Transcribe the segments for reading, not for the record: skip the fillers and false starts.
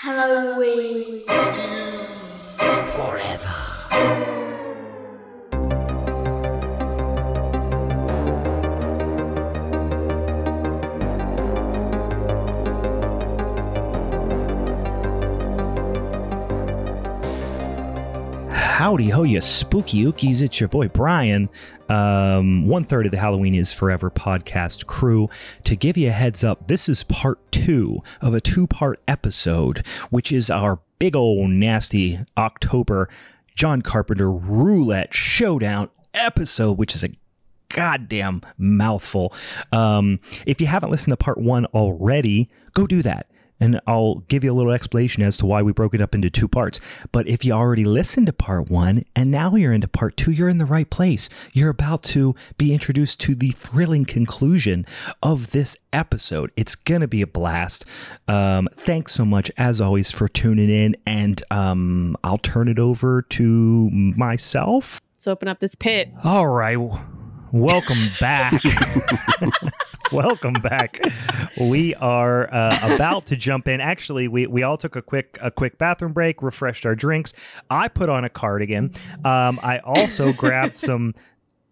Halloween is forever. Howdy ho, you spooky ookies. It's your boy, Brian, one third of the Halloween is Forever podcast crew. To give you a heads up, this is part two of a two-part episode, which is our big old nasty October John Carpenter roulette showdown episode, which is a goddamn mouthful. If you haven't listened to part one already, go do that. And I'll give you a little explanation as to why we broke it up into two parts. But if you already listened to part one and now you're into part two, you're in the right place. You're about to be introduced to the thrilling conclusion of this episode. It's going to be a blast. Thanks so much, as always, for tuning in. And I'll turn it over to myself. Let's open up this pit. All right. Welcome back. Welcome back. We are about to jump in. Actually, we all took a quick bathroom break, refreshed our drinks. I put on a cardigan. I also grabbed some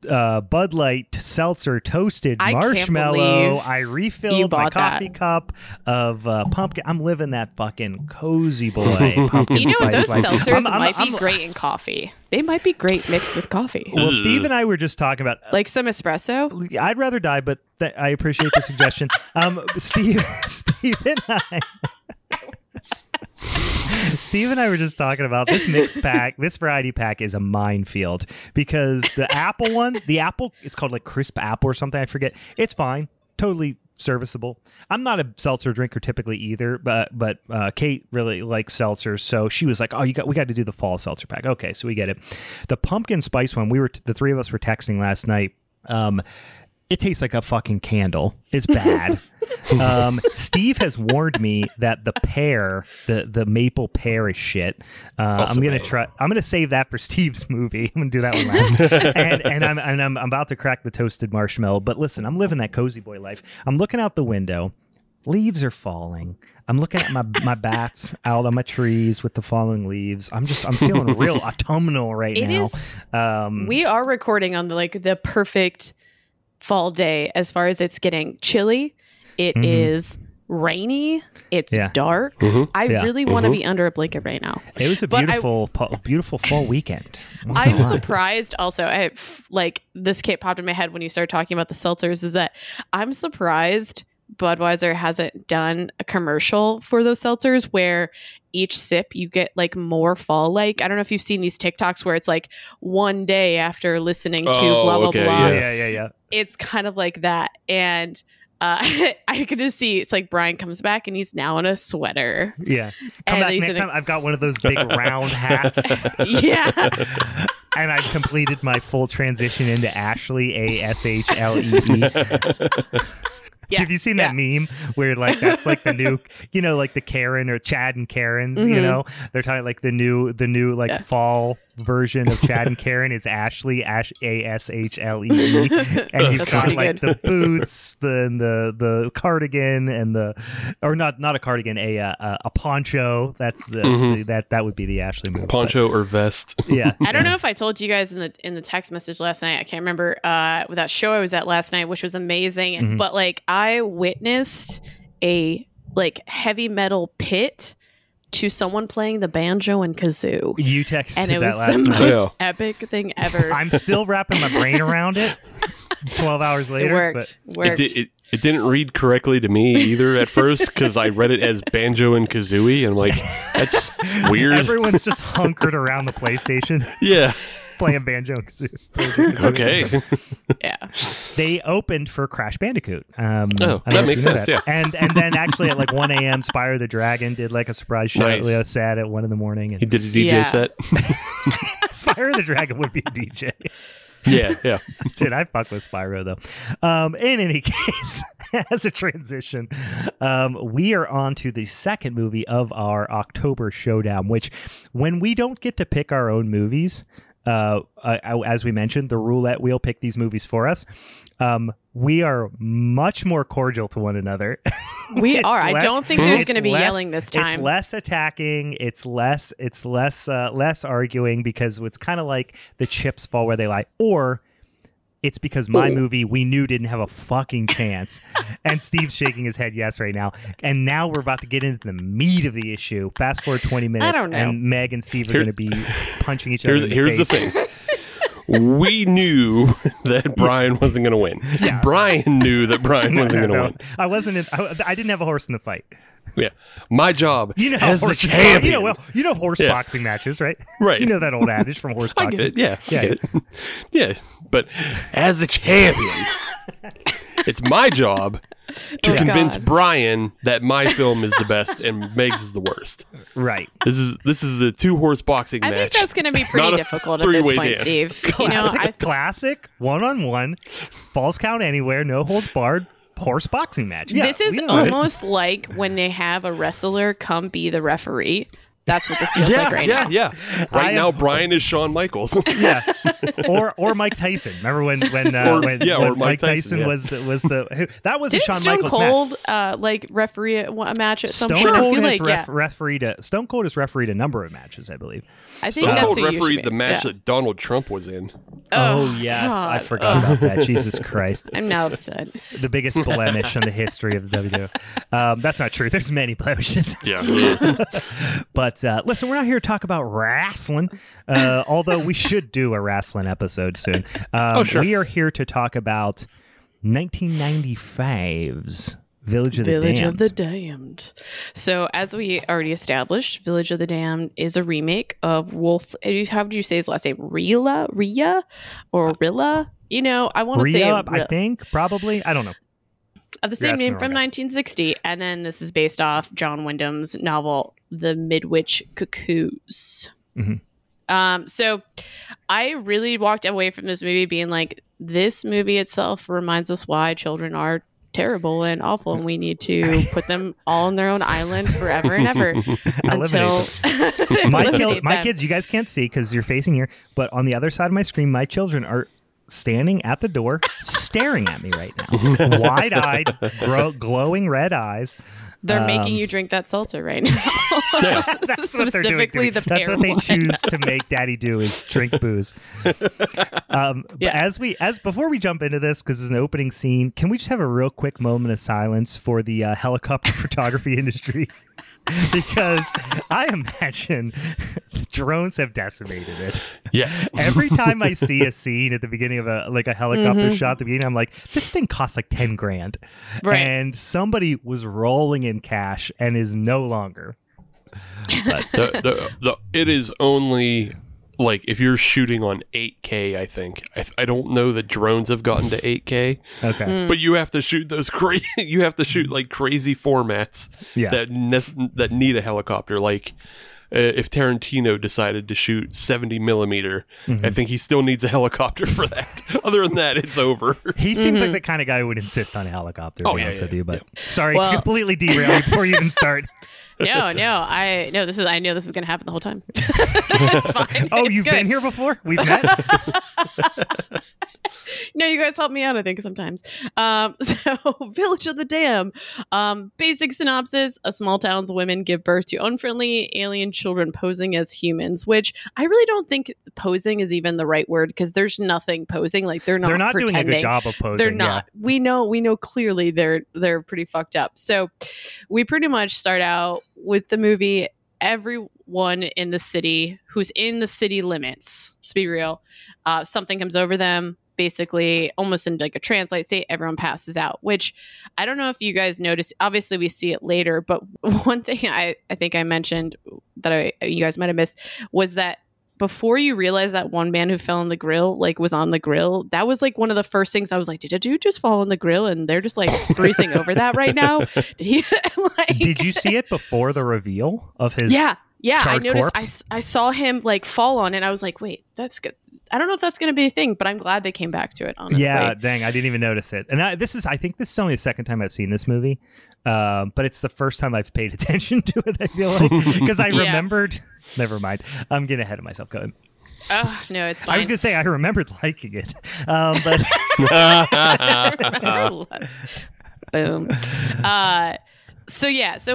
Bud Light seltzer toasted marshmallow. I refilled my coffee cup of pumpkin. I'm living that fucking cozy boy. Pumpkin, you know what? Those seltzers might be great in coffee. They might be great mixed with coffee. Well, Steve and I were just talking about like some espresso. I'd rather die, but I appreciate the suggestion. Steve and I were just talking about this mixed pack. This variety pack is a minefield because the apple one, it's called like crisp apple or something. I forget. It's fine. Totally serviceable. I'm not a seltzer drinker typically either, but Kate really likes seltzers. So she was like, oh, we got to do the fall seltzer pack. Okay. So we get it. The pumpkin spice one, the three of us were texting last night. It tastes like a fucking candle. It's bad. Steve has warned me that the pear, the maple pear is shit. I'm gonna save that for Steve's movie. I'm gonna do that one last. and I'm about to crack the toasted marshmallow. But listen, I'm living that cozy boy life. I'm looking out the window. Leaves are falling. I'm looking at my bats out on my trees with the falling leaves. I'm feeling real autumnal right now. We are recording on the perfect fall day as far as it's getting chilly. It is rainy. It's dark. Mm-hmm. I really want to be under a blanket right now. It was a beautiful fall weekend. I'm surprised also. This kit popped in my head when you started talking about the seltzers is that I'm surprised Budweiser hasn't done a commercial for those seltzers where each sip you get more fall like. I don't know if you've seen these TikToks where it's like one day after listening to blah, blah, blah. Yeah. It's kind of like that. And I could just see it's like Brian comes back and he's now in a sweater. Yeah. Come back next time. I've got one of those big round hats. Yeah. And I've completed my full transition into Ashley, ASHLEE. Yeah, have you seen that meme where that's the new, the Karen or Chad and Karens, they're talking the new fall version of Chad and Karen is Ashley, ASHLEE, and you've got the boots, the cardigan, and a poncho. That would be the Ashley movie. Poncho or vest. Yeah, I don't know if I told you guys in the text message last night. I can't remember that show I was at last night, which was amazing, but I witnessed a heavy metal pit to someone playing the banjo and kazoo. You texted and it that was last the night. Most epic thing ever. I'm still wrapping my brain around it. 12 hours later, it worked. It didn't read correctly to me either at first because I read it as Banjo and Kazooie, and I'm like, that's weird. Everyone's just hunkered around the PlayStation. Yeah. Playing Banjo and Kazooie. Okay. Yeah. They opened for Crash Bandicoot. That makes sense. Yeah. And then actually at 1 a.m., Spyro the Dragon did a surprise show. Nice. Leo sat at 1 in the morning. And he did a DJ set. Spyro the Dragon would be a DJ. Yeah. Dude, I fuck with Spyro, though. In any case, as a transition, we are on to the second movie of our October showdown, which when we don't get to pick our own movies... as we mentioned, the roulette wheel picked these movies for us. We are much more cordial to one another. We are. Less, I don't think there's going to be yelling this time. It's less attacking. It's less arguing, because it's kind of like the chips fall where they lie. Or it's because my movie we knew didn't have a fucking chance. And Steve's shaking his head yes right now. And now we're about to get into the meat of the issue. Fast forward 20 minutes and Meg and Steve are going to be punching each other in the face. Here's the thing. We knew that Brian wasn't going to win. Yeah. Brian knew that Brian wasn't going to win. I didn't have a horse in the fight. Yeah. My job as the champion. You know horse boxing matches, right? Right. You know that old adage from horse boxing. I get it. Yeah. Yeah. But as the champion, it's my job to convince Brian that my film is the best and Meg's is the worst. Right. This is a two-horse boxing match. I think that's going to be pretty difficult at this point, Steve. Classic one-on-one, balls count anywhere, no holds barred, horse boxing match. Yeah, this is almost like when they have a wrestler come be the referee. That's what this feels like right now. Yeah. Right now, Brian is Shawn Michaels. Yeah, or Mike Tyson. Remember when Mike Tyson was the that was a Shawn Michaels Cold, match. Like referee a match at some point. Stone Cold has refereed a number of matches, I believe. I think Stone Cold refereed the match that Donald Trump was in. Oh yes, God. I forgot about that. Jesus Christ, I'm now upset. The biggest blemish in the history of the WWE. That's not true. There's many blemishes. Yeah, but. Listen, we're not here to talk about wrestling, although we should do a wrestling episode soon. Sure. We are here to talk about 1995's Village of the Damned. So, as we already established, Village of the Damned is a remake of Wolf. How would you say his last name? Ria? Or Rilla? I want to say I think, probably. I don't know. Of the same name from 1960. And then this is based off John Wyndham's novel, The Midwich Cuckoos. Mm-hmm. So I really walked away from this movie being like, this movie itself reminds us why children are terrible and awful, and we need to put them all on their own island forever and ever until my kids. You guys can't see because you're facing here, but on the other side of my screen, my children are standing at the door, staring at me right now, wide-eyed, glowing red eyes. They're making you drink that seltzer right now. Yeah. That's specifically the pear. That's what they choose to make Daddy do, is drink booze. But before we jump into this, because there's an opening scene, can we just have a real quick moment of silence for the helicopter photography industry? Because I imagine drones have decimated it. Yes. Every time I see a scene at the beginning of a helicopter shot at the beginning, I'm like, this thing costs like $10,000. Right. And somebody was rolling in cash and is no longer. But it is only like if you're shooting on 8K, I think. I don't know that drones have gotten to 8K. Okay. But you have to shoot like crazy formats that need a helicopter. Like if Tarantino decided to shoot 70 millimeter, I think he still needs a helicopter for that. Other than that, it's over. He seems like the kind of guy who would insist on a helicopter. Oh, yeah, with you, but sorry to completely derail you before you even start. I know this is going to happen the whole time. It's fine. Oh, you've been here before? We've met? No, you guys help me out, I think, sometimes. Village of the Damned. Basic synopsis: a small town's women give birth to unfriendly alien children posing as humans, which I really don't think posing is even the right word, because there's nothing posing. Like they're not doing a good job of posing. They're not. Yeah. We know clearly they're pretty fucked up. So we pretty much start out with the movie. Everyone in the city who's in the city limits, let's be real, something comes over them. Basically almost in like a trance-like state, everyone passes out, which I don't know if you guys noticed. Obviously we see it later, but one thing I think I mentioned that you guys might have missed was that before you realize that one man who fell on the grill, like, was on the grill, that was like one of the first things I was like, did a dude just fall on the grill and they're just like breezing over that right now? Did you see it before the reveal of his I noticed. I saw him like fall on it. I was like, wait, that's good. I don't know if that's going to be a thing, but I'm glad they came back to it, honestly. Yeah, dang, I didn't even notice it. And I think this is only the second time I've seen this movie, but it's the first time I've paid attention to it, I feel like, because I remembered. Never mind. I'm getting ahead of myself. Go ahead. Oh, no, it's fine. I was going to say, I remembered liking it. But Boom. So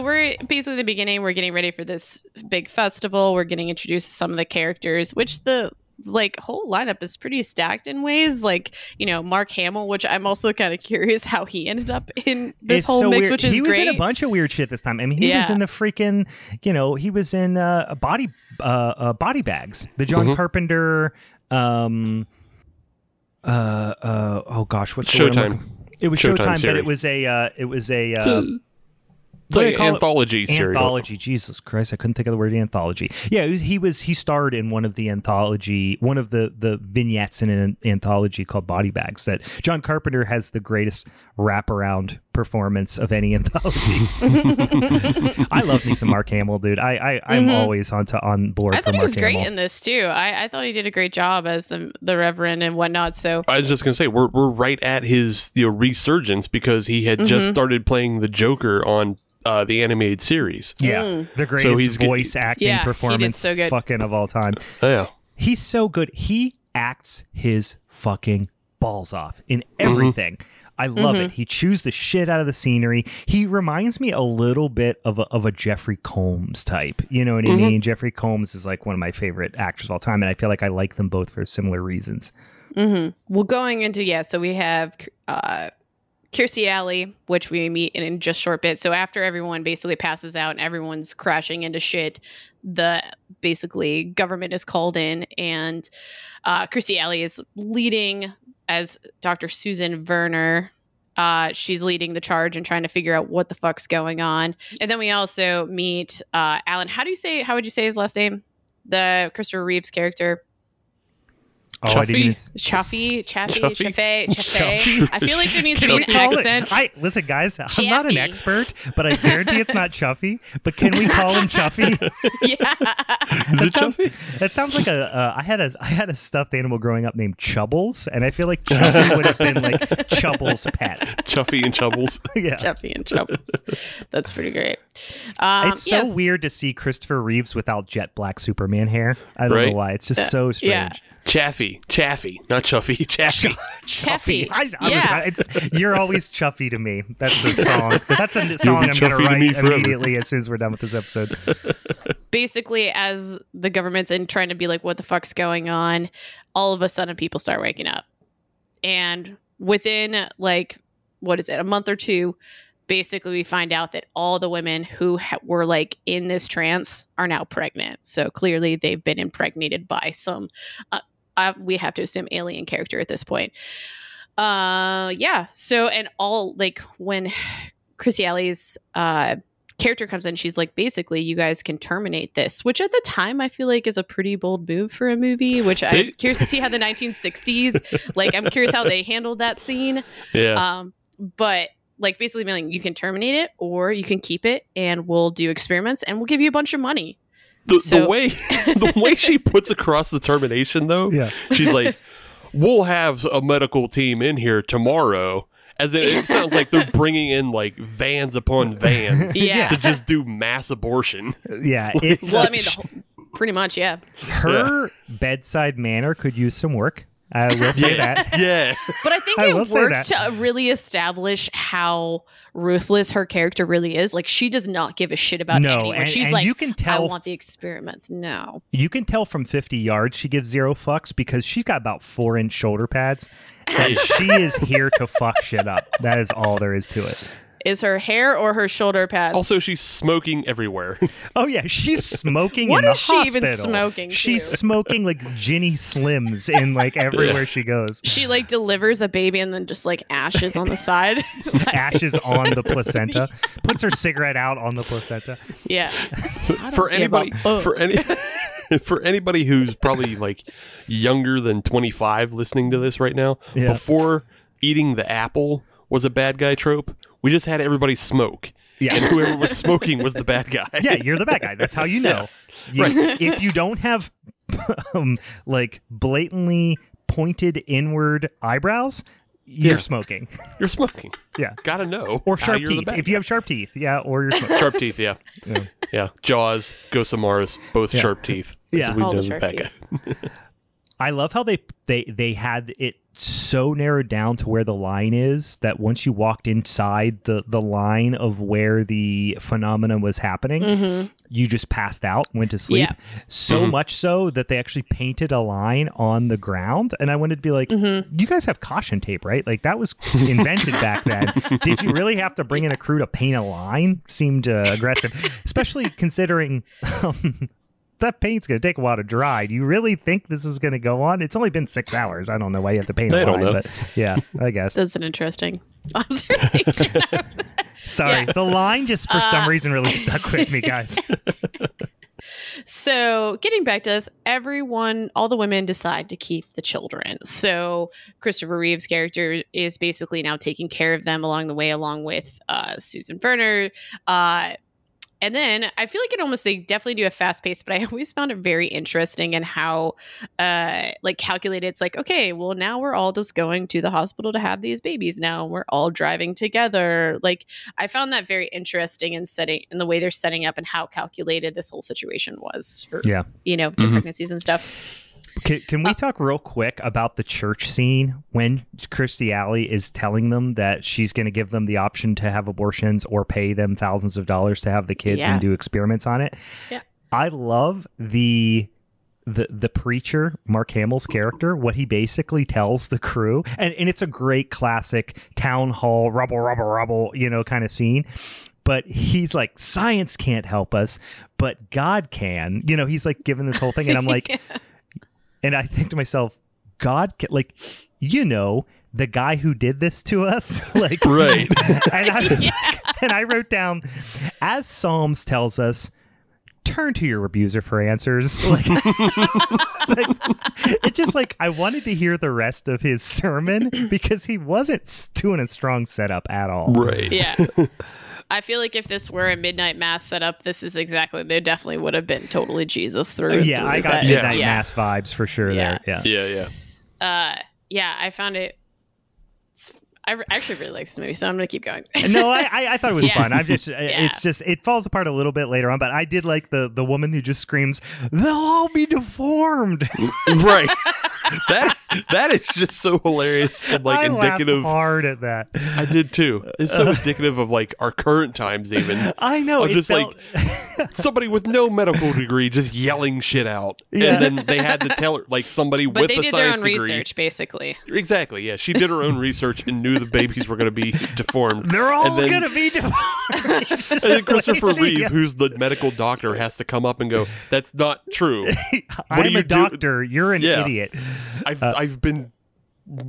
we're basically at the beginning. We're getting ready for this big festival. We're getting introduced to some of the characters, which the whole lineup is pretty stacked in ways. Like, you know, Mark Hamill, which I'm also kind of curious how he ended up in this mix, which is great. He was in a bunch of weird shit this time. I mean, he was in the freaking, you know, he was in Body Bags, the John Carpenter. What's the Showtime? It was Showtime, series. But it was a. It's like an anthology series. Anthology. Jesus Christ, I couldn't think of the word anthology. Yeah, he starred in one of the anthology, one of the vignettes in an anthology called Body Bags. That John Carpenter has the greatest wraparound performance of any anthology. I love me some Mark Hamill, dude. I'm always on board. I thought he was great in this too. I thought he did a great job as the Reverend and whatnot. So I was just gonna say we're right at his resurgence because he had just started playing the Joker on the animated series. Yeah. The greatest voice acting performance fucking of all time. Oh, yeah. He's so good. He acts his fucking balls off in everything. I love it. He chews the shit out of the scenery. He reminds me a little bit of a Jeffrey Combs type. You know what I mean? Jeffrey Combs is like one of my favorite actors of all time, and I feel like I like them both for similar reasons. Well, going into, so we have Kirstie Alley, which we meet in just short bit. So after everyone basically passes out and everyone's crashing into shit, the basically government is called in, and Kirstie Alley is leading as Dr. Susan Werner. She's leading the charge and trying to figure out what the fuck's going on. And then we also meet Alan. How would you say his last name? The Christopher Reeves character. Chaffee. I feel like there needs to be an accent. Listen, guys, I'm not an expert, but I guarantee it's not Chuffy. But can we call him Chuffy? Is it Chuffy? That sounds like a. I had a stuffed animal growing up named Chubbles, and I feel like Chuffy would have been like Chubbles' pet. Chuffy and Chubbles. Chuffy and Chubbles. That's pretty great. It's so weird to see Christopher Reeves without jet black Superman hair. I don't know why. It's just so strange. Yeah. Chaffee, not Chuffy. Chaffee. You're always Chuffy to me. That's the song. That's a song I'm going to write immediately as soon as we're done with this episode. Basically, as the government's in trying to be like, what the fuck's going on? All of a sudden, people start waking up. And within a month or two, basically we find out that all the women who were in this trance are now pregnant. So clearly they've been impregnated by some... we have to assume alien character at this point. So, and all when Kirstie Alley's character comes in, she's like, basically, you guys can terminate this, which at the time I feel like is a pretty bold move for a movie, which I'm curious to see how the 1960s, I'm curious how they handled that scene. Yeah. But basically being like, you can terminate it or you can keep it and we'll do experiments and we'll give you a bunch of money. The way she puts across the termination, though, she's like, we'll have a medical team in here tomorrow. As it sounds like they're bringing in vans upon vans to just do mass abortion. Yeah. Pretty much, yeah. Her bedside manner could use some work. I will say that. Yeah. But I think it worked to really establish how ruthless her character really is. She does not give a shit about anyone. She's like, you can tell, I want the experiments. No. You can tell from 50 yards she gives zero fucks because she's got about 4-inch shoulder pads. And she is here to fuck shit up. That is all there is to it. Is her hair or her shoulder pads? Also, she's smoking everywhere. Oh, yeah. She's smoking in the hospital. What is she even smoking? She's smoking Ginny Slims in everywhere she goes. She delivers a baby and then just ashes on the side. Ashes on the placenta. Puts her cigarette out on the placenta. Yeah. For anybody who's probably younger than 25 listening to this right now, before eating the apple was a bad guy trope. We just had everybody smoke. Yeah. And whoever was smoking was the bad guy. Yeah, you're the bad guy. That's how you know. Yeah. Right. If you don't have blatantly pointed inward eyebrows, you're smoking. You're smoking. Yeah. Gotta know. Or sharp teeth. If you have sharp teeth, or you're smoking. Sharp teeth, yeah. Jaws, Ghosts of Mars, both sharp teeth. That's what we know the bad guy. I love how they had it so narrowed down to where the line is that once you walked inside the line of where the phenomenon was happening, mm-hmm. you just passed out, went to sleep. Yeah. So mm-hmm. much so that they actually painted a line on the ground. And I wanted to be like, mm-hmm. you guys have caution tape, right? Like that was invented back then. Did you really have to bring in a crew to paint a line? Seemed aggressive, especially considering... that paint's going to take a while to dry. Do you really think this is going to go on? It's only been 6 hours. I don't know why you have to paint a line, but yeah, I guess. That's an interesting observation. Sorry. Yeah. The line just for some reason really stuck with me, guys. So getting back to this, all the women decide to keep the children. So Christopher Reeves' character is basically now taking care of them along the way, along with Susan Werner, and then I feel like they definitely do a fast pace, but I always found it very interesting in how calculated. It's like, okay, well, now we're all just going to the hospital to have these babies. Now we're all driving together. Like I found that very interesting in the way they're setting up and how calculated this whole situation was for, the pregnancies and stuff. Can we talk real quick about the church scene when Kirstie Alley is telling them that she's going to give them the option to have abortions or pay them thousands of dollars to have the kids and do experiments on it? Yeah. I love the preacher, Mark Hamill's character, what he basically tells the crew. And it's a great classic town hall, rubble, kind of scene. But he's like, science can't help us, but God can. He's like giving this whole thing. And I'm like... And I think to myself, God, the guy who did this to us, like, right? And I wrote down, as Psalms tells us, turn to your abuser for answers. Like, it's just like I wanted to hear the rest of his sermon because he wasn't doing a strong setup at all. Right? Yeah. I feel like if this were a Midnight Mass setup, this is exactly, there definitely would have been totally Jesus through. Yeah, I got Midnight Mass vibes for sure there. Yeah. I found it. I actually really like this movie, so I'm going to keep going. No, I thought it was fun. I'm just, it's just, it falls apart a little bit later on, but I did like the woman who just screams, "They'll all be deformed." Right. That is just so hilarious and like indicative. I laughed hard at that. I did too. It's so indicative of like our current times even. I know. Just like somebody with no medical degree just yelling shit out. Yeah. And then they had to tell her like somebody with a science degree. But they did their own research basically. Exactly. Yeah. She did her own research and knew the babies were going to be deformed. They're all going to be deformed. And then Christopher Reeve, who's the medical doctor, has to come up and go, "That's not true. I'm a doctor. You're an idiot. I've been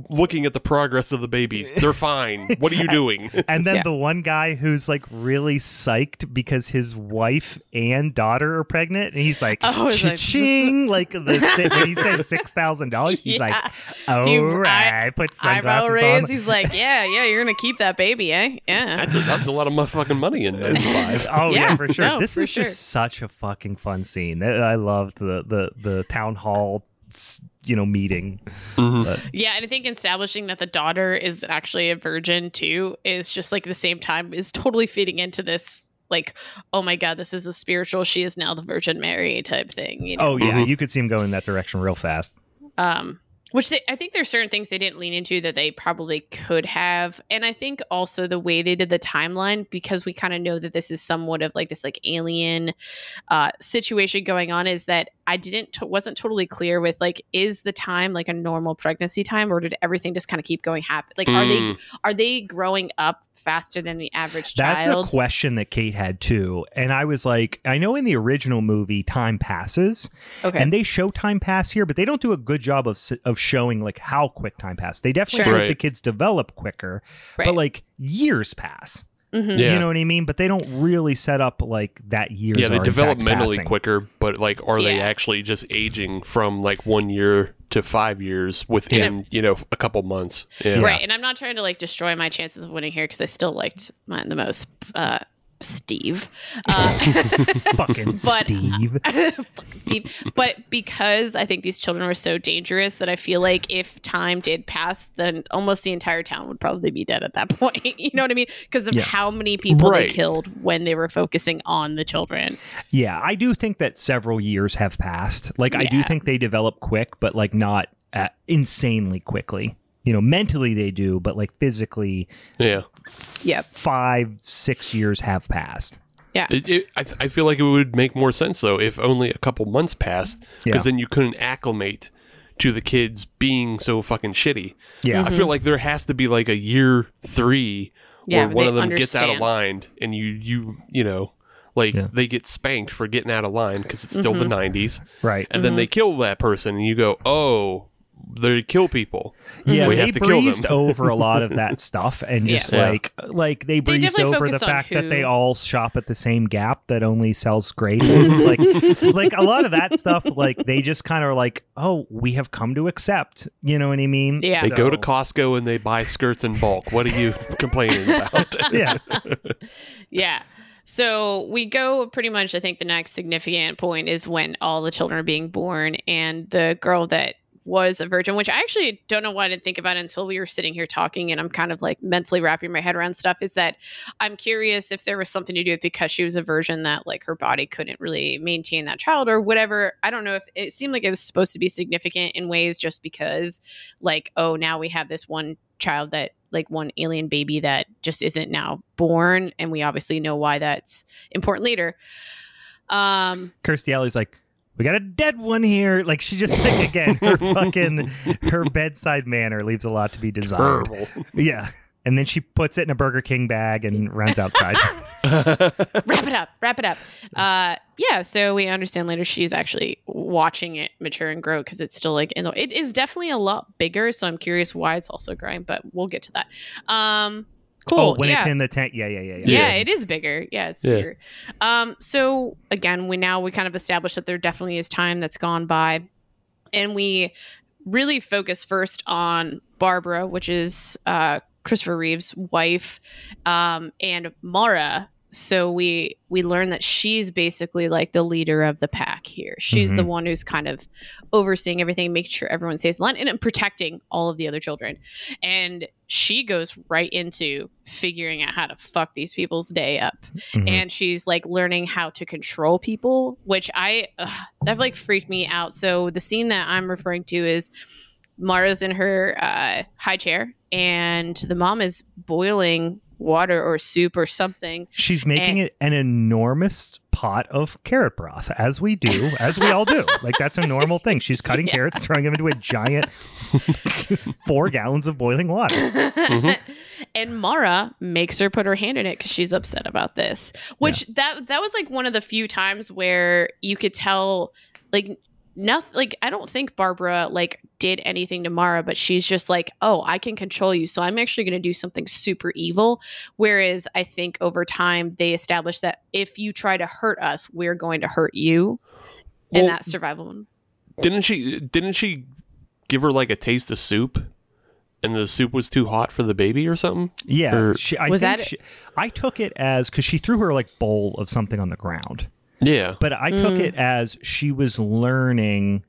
looking at the progress of the babies. They're fine. What are you doing?" And then the one guy who's like really psyched because his wife and daughter are pregnant, and he's like, "Cha-ching!" When he says $6,000, he's like, "All right, put sunglasses on." He's like, "Yeah, you're gonna keep that baby, eh? Yeah, that's a lot of my fucking money in 95." Yeah, for sure. This is just such a fucking fun scene. I loved the town hall. Meeting. Mm-hmm. Yeah, and I think establishing that the daughter is actually a virgin too is just like the same time is totally feeding into this like, oh my God, this is a spiritual, she is now the Virgin Mary type thing. Oh yeah, mm-hmm. You could see him going in that direction real fast. I think there's certain things they didn't lean into that they probably could have. And I think also the way they did the timeline, because we kind of know that this is somewhat of like this like alien situation going on, is that I wasn't totally clear with like, is the time like a normal pregnancy time, or did everything just kind of keep going happen? Like, are they growing up faster than the average child? That's a question that Kate had too. And I was like, I know in the original movie, time passes and they show time pass here, but they don't do a good job of showing like how quick time passed. They definitely show the kids develop quicker, but like years pass. Mm-hmm. Yeah. You know what I mean? But they don't really set up like that years. Yeah, they develop mentally quicker, but like, are they actually just aging from like 1 year to 5 years within a couple months? Yeah. Right. And I'm not trying to like destroy my chances of winning here because I still liked mine the most. Steve. Fucking Steve. Fucking Steve. But because I think these children were so dangerous that I feel like if time did pass, then almost the entire town would probably be dead at that point. You know what I mean? Because of how many people they killed when they were focusing on the children. Yeah, I do think that several years have passed. Like, I do think they develop quick, but like not insanely quickly. You know, mentally they do, but like physically, 5-6 years have passed. Yeah, I feel like it would make more sense though if only a couple months passed, because then you couldn't acclimate to the kids being so fucking shitty. Yeah, I feel like there has to be like a year 3 where one of them gets out of line, and you know, like they get spanked for getting out of line because it's still the '90s, right? And then they kill that person, and you go, oh. They kill people. Yeah, we they have to breezed kill them. Over a lot of that stuff, and just like they breezed over the fact that they all shop at the same Gap that only sells gray things. like a lot of that stuff. Like they just kind of like, oh, we have come to accept. You know what I mean? Yeah. They go to Costco and they buy skirts in bulk. What are you complaining about? Yeah. So we go pretty much. I think the next significant point is when all the children are being born, and the girl that was a virgin, which I actually don't know why I didn't think about it until we were sitting here talking, and I'm kind of like mentally wrapping my head around stuff, is that I'm curious if there was something to do with because she was a virgin that like her body couldn't really maintain that child or whatever. I don't know if it seemed like it was supposed to be significant in ways just because like, oh, now we have this one child that like one alien baby that just isn't now born. And we obviously know why that's important later. Kirstie Alley's like, we got a dead one here. Like she just think again, her fucking her bedside manner leaves a lot to be desired. Terrible. Yeah. And then she puts it in a Burger King bag and runs outside. Wrap it up. So we understand later she's actually watching it mature and grow because it's still like, it is definitely a lot bigger. So I'm curious why it's also growing, but we'll get to that. Cool. Oh, when it's in the tent. Yeah, it is bigger. Yeah, it's bigger. So again, we kind of established that there definitely is time that's gone by. And we really focus first on Barbara, which is Christopher Reeves' wife, and Mara. So we learn that she's basically like the leader of the pack here. She's the one who's kind of overseeing everything, making sure everyone stays aligned and protecting all of the other children. And she goes right into figuring out how to fuck these people's day up. And she's like learning how to control people, which that like freaked me out. So the scene that I'm referring to is Mara's in her high chair and the mom is boiling water or soup or something. She's making it an enormous pot of carrot broth, as we all do. Like that's a normal thing. She's cutting carrots, throwing them into a giant 4 gallons of boiling water. And Mara makes her put her hand in it because she's upset about this, which that was like one of the few times where you could tell like nothing. Like I don't think Barbara like did anything to Mara, but she's just like, oh, I can control you, so I'm actually going to do something super evil. Whereas I think over time they established that if you try to hurt us, we're going to hurt you. And that survival. Didn't she give her like a taste of soup? And the soup was too hot for the baby or something? Yeah, I took it as because she threw her like bowl of something on the ground. Yeah. But I took it as she was just learning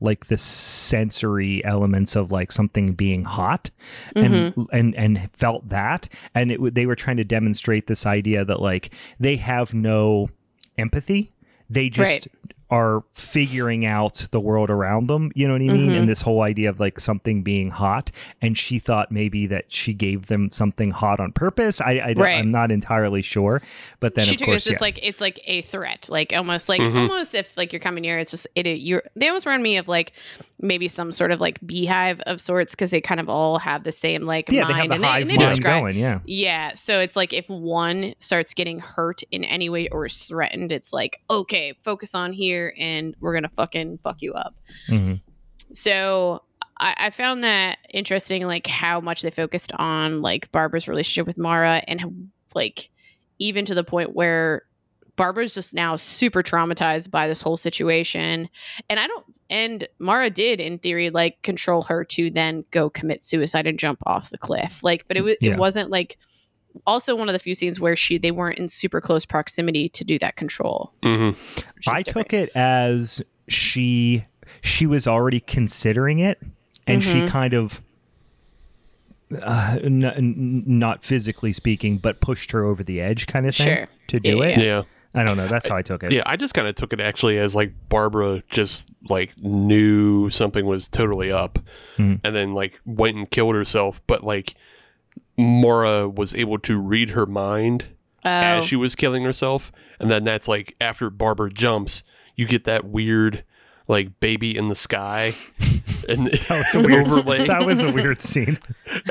like the sensory elements of like something being hot and felt that. And they were trying to demonstrate this idea that like they have no empathy. They just are figuring out the world around them. You know what I mean? And this whole idea of like something being hot. And she thought maybe that she gave them something hot on purpose. I'm not entirely sure. But then she took it as just like, it's like a threat. Like almost like, almost if like you're coming near, it's just, they almost remind me of like maybe some sort of like beehive of sorts. Cause they kind of all have the same like mind. They have the hive mind describe, going, Yeah. So it's like if one starts getting hurt in any way or is threatened, it's like, okay, focus on here. And we're gonna fucking fuck you up. So I found that interesting, like how much they focused on like Barbara's relationship with Mara, and like even to the point where Barbara's just now super traumatized by this whole situation. And Mara did in theory like control her to then go commit suicide and jump off the cliff. Like, but it wasn't like also one of the few scenes where they weren't in super close proximity to do that control. Mm-hmm. I took it as she was already considering it, and she kind of, not physically speaking, but pushed her over the edge kind of thing to do it. Yeah. I don't know. That's how I took it. Yeah, I just kind of took it actually as like Barbara just like knew something was totally up and then like went and killed herself. But like Maura was able to read her mind as she was killing herself. And then that's like after Barbara jumps, you get that weird like baby in the sky and overlay. That was a weird scene.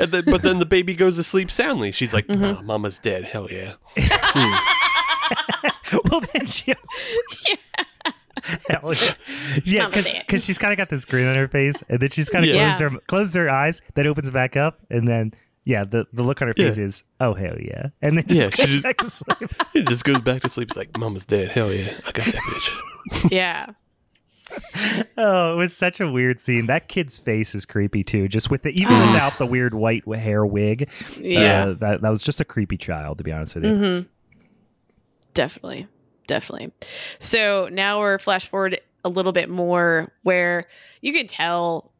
And then, but then the baby goes to sleep soundly. She's like, oh, Mama's dead. Hell yeah. Well, then she yeah, because she's kind of got this grin on her face, and then she's kind of closes her eyes, then opens back up, and then the look on her face is oh hell yeah, and then she just back to sleep. It just goes back to sleep. It's like Mama's dead. Hell yeah, I got that bitch. Yeah. Oh, it was such a weird scene. That kid's face is creepy too, just with the even without the weird white hair wig. Yeah, that was just a creepy child, to be honest with you. Mm-hmm. Definitely. So now we're flash forward a little bit more where you can tell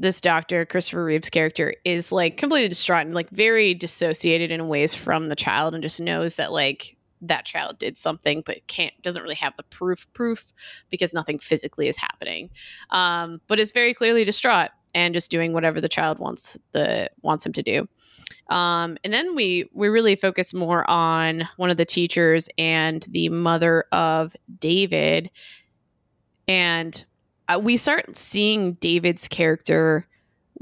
this doctor, Christopher Reeves' character, is like completely distraught and like very dissociated in ways from the child, and just knows that like that child did something, but doesn't really have the proof because nothing physically is happening. But is very clearly distraught and just doing whatever the child wants him to do. And then we really focus more on one of the teachers and the mother of David. And we start seeing David's character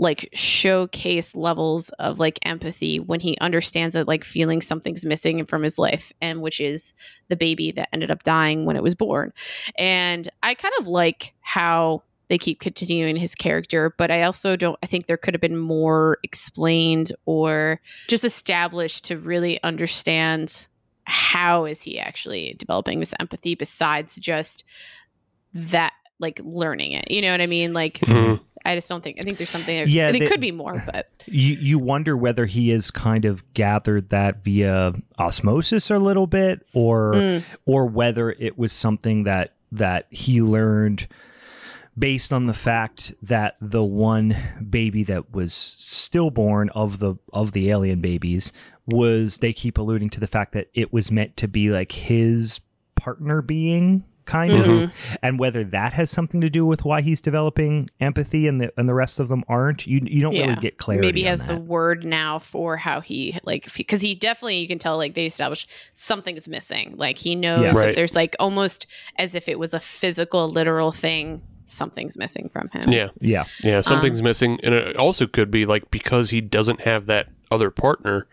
like showcase levels of like empathy when he understands that like feeling something's missing from his life, and which is the baby that ended up dying when it was born. And I kind of like how they keep continuing his character, but I think there could have been more explained or just established to really understand how is he actually developing this empathy besides just that, like learning it. You know what I mean? Like, I just don't think, I think there's something there. Yeah, it could be more, but you wonder whether he has kind of gathered that via osmosis a little bit, or whether it was something that he learned based on the fact that the one baby that was stillborn of the alien babies was, they keep alluding to the fact that it was meant to be like his partner being kind of, and whether that has something to do with why he's developing empathy and the rest of them aren't. You don't really get clarity. Maybe he has the word now for how he like, because he definitely, you can tell like they established something's missing. Like he knows that there's like almost as if it was a physical, literal thing. Something's missing from him. Yeah. Something's missing, and it also could be like because he doesn't have that other partner.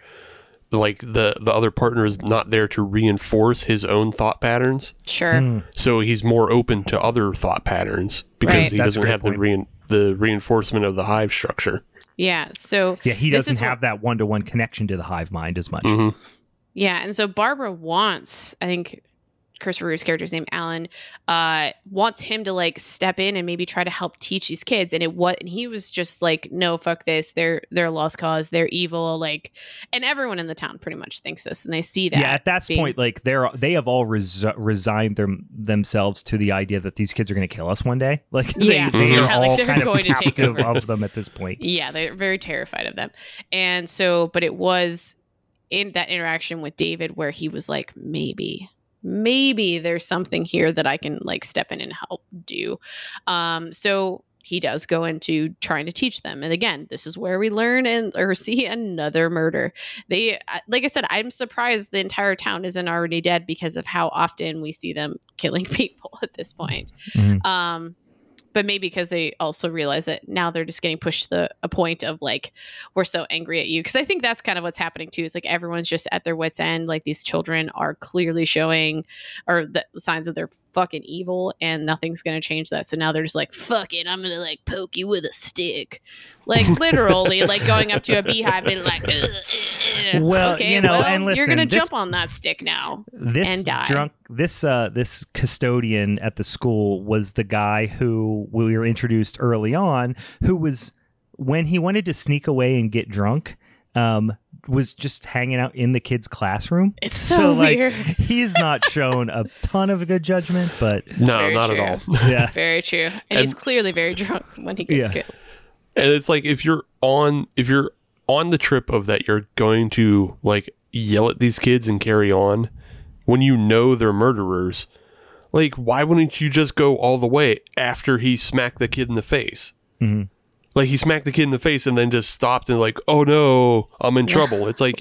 Like the other partner is not there to reinforce his own thought patterns. Sure. So he's more open to other thought patterns because he doesn't have the reinforcement of the hive structure. Yeah. So he doesn't have that one-to-one connection to the hive mind as much. Mm-hmm. Yeah, and so Barbara wants, I think, Christopher Reeve's character's name, Alan, wants him to like step in and maybe try to help teach these kids. And he was just like, no, fuck this. They're a lost cause. They're evil. Like, and everyone in the town pretty much thinks this, and they see that. Yeah, at that point, like they have all resigned themselves to the idea that these kids are going to kill us one day. Like, they are all kind of captive of them at this point. Yeah, they're very terrified of them. And so, but it was in that interaction with David where he was like, maybe there's something here that I can like step in and help do. So he does go into trying to teach them. And again, this is where we learn or see another murder. They, like I said, I'm surprised the entire town isn't already dead because of how often we see them killing people at this point. Mm-hmm. But maybe because they also realize that now they're just getting pushed to a point of like, we're so angry at you. Because I think that's kind of what's happening too. It's like everyone's just at their wits' end. Like these children are clearly showing the signs of their fucking evil, and nothing's going to change that. So now they're just like, fuck it, I'm going to like poke you with a stick. Like literally like going up to a beehive and like, and listen, you're going to jump on that stick now and die. This custodian at the school was the guy who we were introduced early on, who was, when he wanted to sneak away and get drunk, was just hanging out in the kid's classroom. It's so weird. Like, he's not shown a ton of good judgment, but no, not true. At all. Yeah, very true. And he's clearly very drunk when he gets killed. And it's like, if you're on the trip of that, you're going to like yell at these kids and carry on when you know they're murderers. Like, why wouldn't you just go all the way after he smacked the kid in the face? Mm-hmm. Like, he smacked the kid in the face and then just stopped and like, oh no, I'm in trouble. It's like,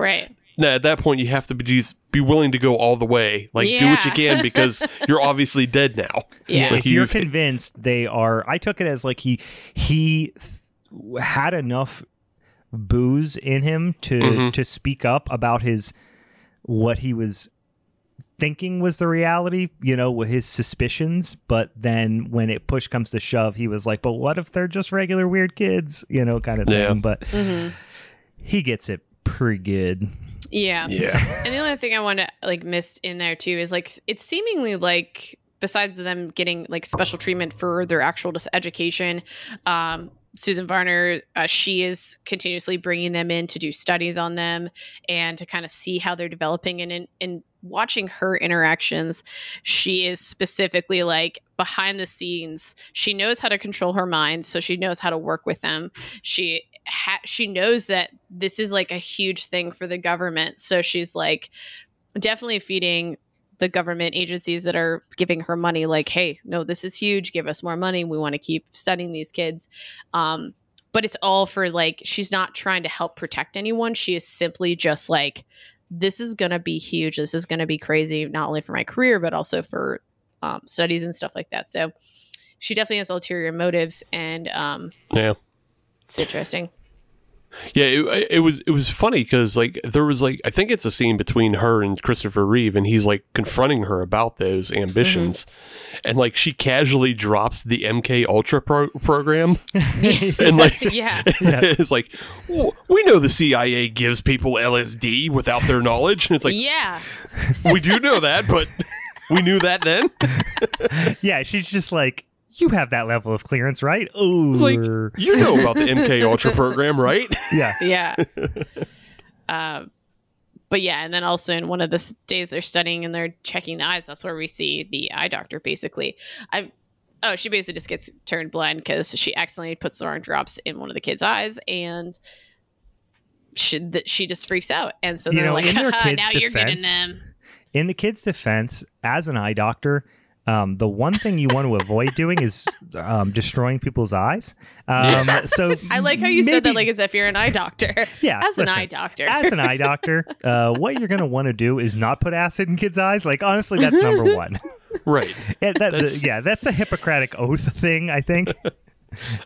nah, at that point, you have to be willing to go all the way. Like, do what you can because you're obviously dead now. Yeah. Like, if you're convinced they are... I took it as like he had enough booze in him to speak up about what he was thinking was the reality, you know, with his suspicions, but then when it push comes to shove, he was like, but what if they're just regular weird kids, you know, kind of thing. Yeah. But he gets it pretty good. Yeah. And the only thing I want to like miss in there too is like, it's seemingly like besides them getting like special treatment for their actual education, Susan Varner, she is continuously bringing them in to do studies on them and to kind of see how they're developing. And watching her interactions, she is specifically like behind the scenes. She knows how to control her mind, so she knows how to work with them. She knows that this is like a huge thing for the government, so she's like definitely feeding the government agencies that are giving her money, like, hey, no, this is huge. Give us more money. We want to keep studying these kids. But it's all for like, she's not trying to help protect anyone. She is simply just like, this is going to be huge. This is going to be crazy, not only for my career, but also for studies and stuff like that. So she definitely has ulterior motives. And it's interesting. Yeah, it was funny because like there was like, I think it's a scene between her and Christopher Reeve, and he's like confronting her about those ambitions, and like she casually drops the MK Ultra program, and like it's like, we know the CIA gives people LSD without their knowledge, and it's like, we do know that, but we knew that then. Yeah, she's just like, you have that level of clearance, right? Oh, like, you know about the MK Ultra program, right? Yeah. But yeah, and then also in one of the days they're studying and they're checking the eyes. That's where we see the eye doctor. Basically, she basically just gets turned blind because she accidentally puts the wrong drops in one of the kids' eyes, and she just freaks out. And so they're like, now you're getting them. In the kid's defense, as an eye doctor, the one thing you want to avoid doing is destroying people's eyes. So I like how you said that, like as if you're an eye doctor. Yeah, as an eye doctor, what you're going to want to do is not put acid in kids' eyes. Like honestly, that's number one. Right. That's a Hippocratic oath thing, I think.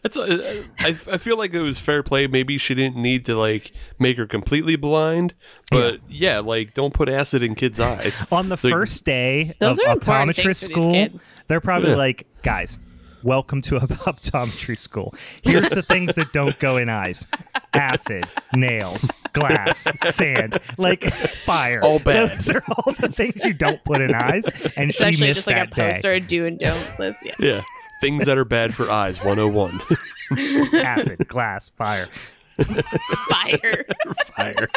That's. I feel like it was fair play. Maybe she didn't need to like make her completely blind, but like don't put acid in kids' eyes. On the first day of optometrist school, they're probably like, guys, welcome to optometry school. Here's the things that don't go in eyes: acid, nails, glass, sand, like fire. All bad. Those are all the things you don't put in eyes. And it's actually just like a poster do and don't list. Yeah. Things that are bad for eyes, 101. Acid, glass, fire. Fire.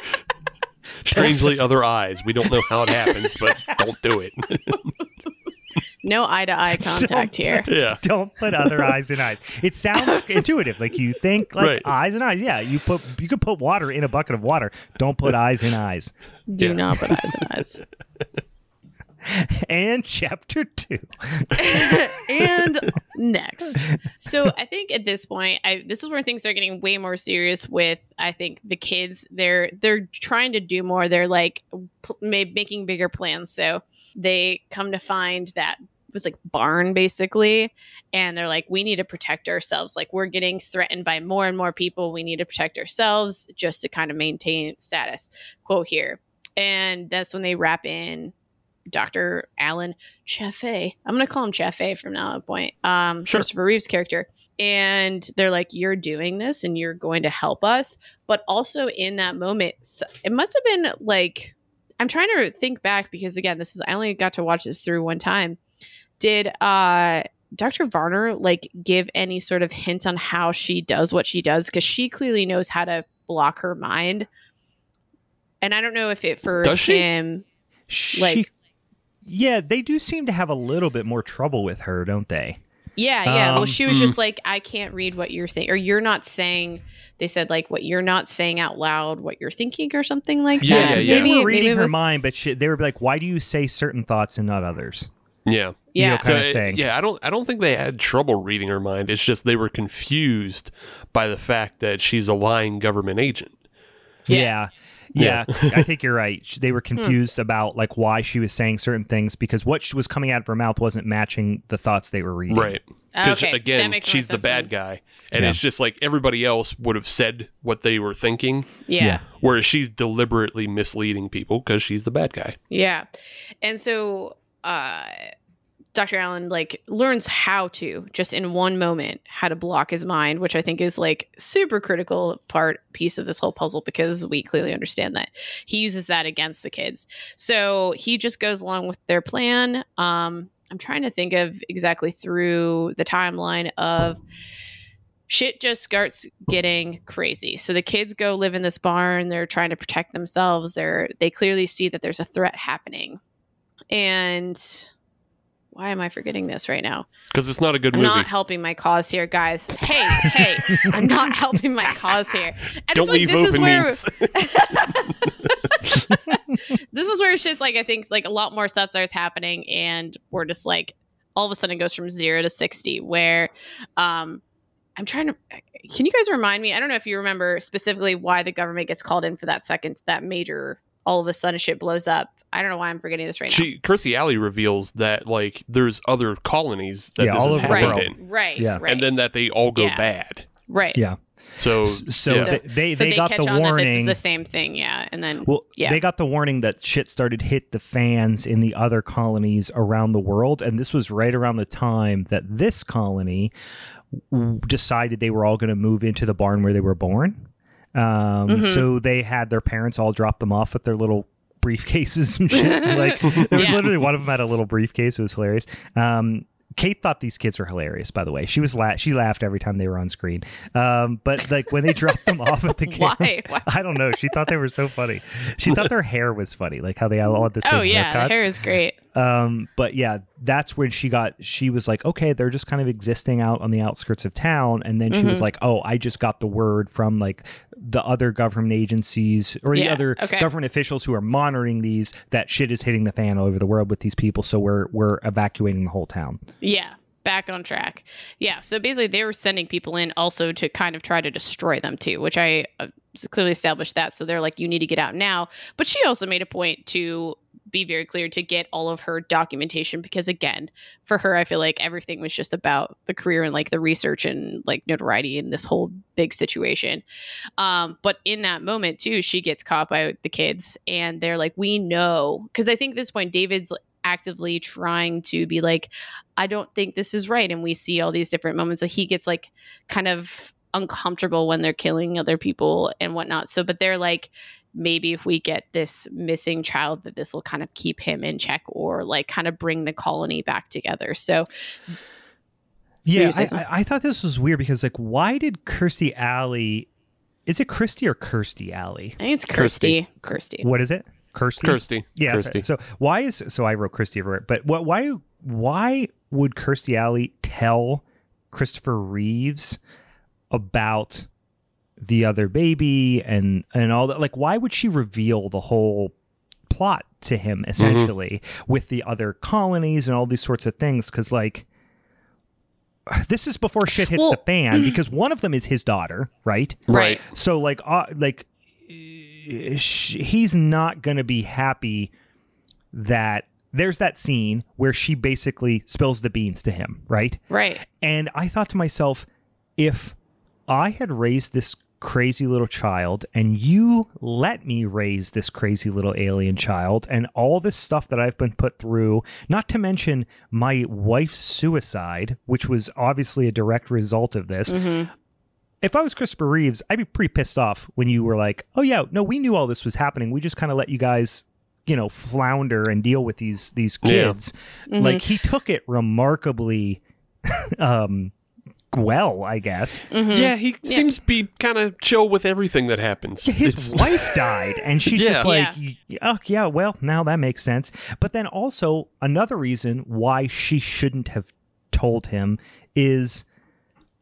Strangely, other eyes. We don't know how it happens, but don't do it. No eye-to-eye contact here. Don't put other eyes in eyes. It sounds intuitive. Like you think like eyes in eyes. Yeah, you could put water in a bucket of water. Don't put eyes in eyes. Do not put eyes in eyes. And chapter 2. And next. So I think at this point, this is where things are getting way more serious with, I think, the kids. They're trying to do more. They're like making bigger plans. So they come to find that it was like barn basically. And they're like, we need to protect ourselves. Like we're getting threatened by more and more people. We need to protect ourselves just to kind of maintain status quo here. And that's when they wrap in Dr. Alan Chaffee. I'm going to call him Chaffee from now on point. Christopher Reeves' character. And they're like, you're doing this and you're going to help us. But also in that moment, it must have been like, I'm trying to think back because again, I only got to watch this through one time. Did Dr. Varner like give any sort of hint on how she does what she does? Because she clearly knows how to block her mind. And I don't know if it for does him. She, like, yeah, they do seem to have a little bit more trouble with her, don't they? Yeah, yeah. Well, she was just like, I can't read what you're thinking, or you're not saying. They said like, what you're not saying out loud, what you're thinking, or something like that. Yeah, they were reading her mind, but they were like, why do you say certain thoughts and not others? Yeah, yeah, kind of thing. Yeah. I don't think they had trouble reading her mind. It's just they were confused by the fact that she's a lying government agent. Yeah. Yeah. I think you're right. They were confused about like why she was saying certain things because what was coming out of her mouth wasn't matching the thoughts they were reading. Right. Because again, she's the bad guy. And it's just like everybody else would have said what they were thinking. Yeah. Whereas she's deliberately misleading people because she's the bad guy. Yeah. And so Dr. Allen like learns how to just in one moment how to block his mind, which I think is like super critical piece of this whole puzzle because we clearly understand that he uses that against the kids. So he just goes along with their plan. I'm trying to think of exactly through the timeline of shit just starts getting crazy. So the kids go live in this barn. They're trying to protect themselves. They clearly see that there's a threat happening. And why am I forgetting this right now? Because it's not a good movie. I'm not helping my cause here, guys. Hey, I'm not helping my cause here. And don't leave like, open means. This is where shit's like, I think like a lot more stuff starts happening and we're just like, all of a sudden it goes from 0 to 60 where I'm trying to, can you guys remind me? I don't know if you remember specifically why the government gets called in for that major all of a sudden shit blows up. I don't know why I'm forgetting this right now. Kirstie Alley reveals that like there's other colonies that this is happening in. Right. Yeah. And then that they all go bad. Right. Yeah. So they got the warning. That this is the same thing. Yeah. And then they got the warning that shit started to hit the fans in the other colonies around the world. And this was right around the time that this colony decided they were all going to move into the barn where they were born. So they had their parents all drop them off with their little briefcases and shit. Like there was literally one of them had a little briefcase. It was hilarious. Kate thought these kids were hilarious, by the way. She laughed every time they were on screen. But like when they dropped them off at the camera, Why? I don't know. She thought they were so funny. She thought their hair was funny, like how they all had the same haircuts. The hair is great. But yeah, that's when she was like, okay, they're just kind of existing out on the outskirts of town. And then she was like, oh, I just got the word from like the other government agencies or the other government officials who are monitoring these, that shit is hitting the fan all over the world with these people. So we're evacuating the whole town. Yeah. Back on track. Yeah. So basically they were sending people in also to kind of try to destroy them too, which I clearly established that. So they're like, you need to get out now. But she also made a point to be very clear to get all of her documentation because again for her I feel like everything was just about the career and like the research and like notoriety in this whole big situation, but in that moment too she gets caught by the kids and they're like, we know, because I think at this point David's actively trying to be like, I don't think this is right, and we see all these different moments that he gets like kind of uncomfortable when they're killing other people and whatnot. So but they're like, maybe if we get this missing child, that this will kind of keep him in check or like kind of bring the colony back together. So yeah, I thought this was weird because like, why did Kirstie Alley, is it Kirstie or Kirstie Alley? I think it's Kirstie. Kirstie. What is it? Kirstie? Kirstie. Yeah. Kirstie. Right. So why is, so I wrote Kirstie over it, but why would Kirstie Alley tell Christopher Reeves about the other baby and all that? Like, why would she reveal the whole plot to him essentially with the other colonies and all these sorts of things? Because like this is before shit hits the fan because one of them is his daughter, right? Right. So like he's not gonna be happy that there's that scene where she basically spills the beans to him, right? Right. And I thought to myself, if I had raised this crazy little child and you let me raise this crazy little alien child and all this stuff that I've been put through, not to mention my wife's suicide, which was obviously a direct result of this. Mm-hmm. If I was Christopher Reeves, I'd be pretty pissed off when you were like, oh yeah, no, we knew all this was happening. We just kind of let you guys, you know, flounder and deal with these kids. Yeah. Mm-hmm. Like he took it remarkably well, I guess. Mm-hmm. Yeah, he seems to be kind of chill with everything that happens. His wife died, and she's just like, oh, yeah, well, now that makes sense. But then also, another reason why she shouldn't have told him is,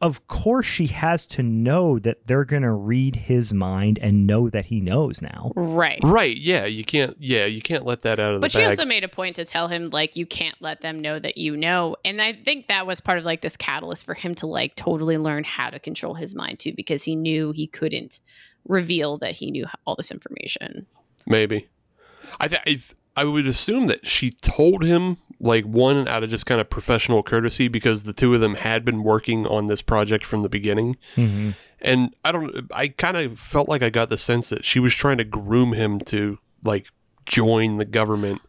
of course, she has to know that they're going to read his mind and know that he knows now. Right. Right. Yeah. You can't let that out of the bag. But she also made a point to tell him, like, you can't let them know that you know. And I think that was part of, like, this catalyst for him to, like, totally learn how to control his mind, too, because he knew he couldn't reveal that he knew all this information. Maybe. I would assume that she told him, like, one out of just kind of professional courtesy, because the two of them had been working on this project from the beginning. Mm-hmm. And I kind of felt like I got the sense that she was trying to groom him to, like, join the government.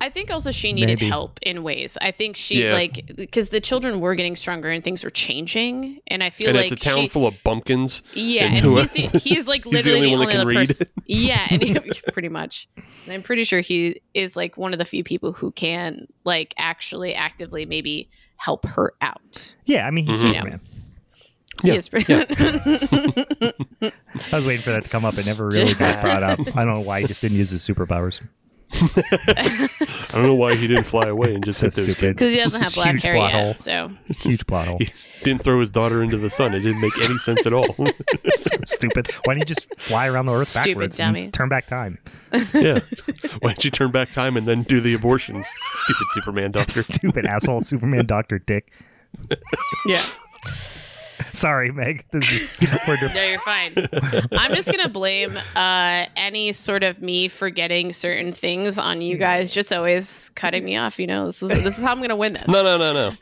I think also she needed help in ways. I think she, like, because the children were getting stronger and things were changing. And I feel like it's a town full of bumpkins. Yeah. And he's like, literally he's the only one that can read. Yeah. And pretty much. And I'm pretty sure he is, like, one of the few people who can, like, actually actively maybe help her out. Yeah. I mean, he's Superman. Yeah. I was waiting for that to come up. It never really got brought up. I don't know why he just didn't use his superpowers. I don't know why he didn't fly away and just hit those kids. Because he doesn't have black hair yet. So. Huge plot hole. He didn't throw his daughter into the sun. It didn't make any sense at all. So stupid. Why didn't you just fly around the earth backwards and turn back time? Yeah. Why didn't you turn back time and then do the abortions? Stupid Superman doctor. Stupid asshole Superman doctor dick. Yeah. Sorry, Meg. No, you're fine. I'm just going to blame any sort of me forgetting certain things on you guys just always cutting me off. You know, this is how I'm going to win this. No.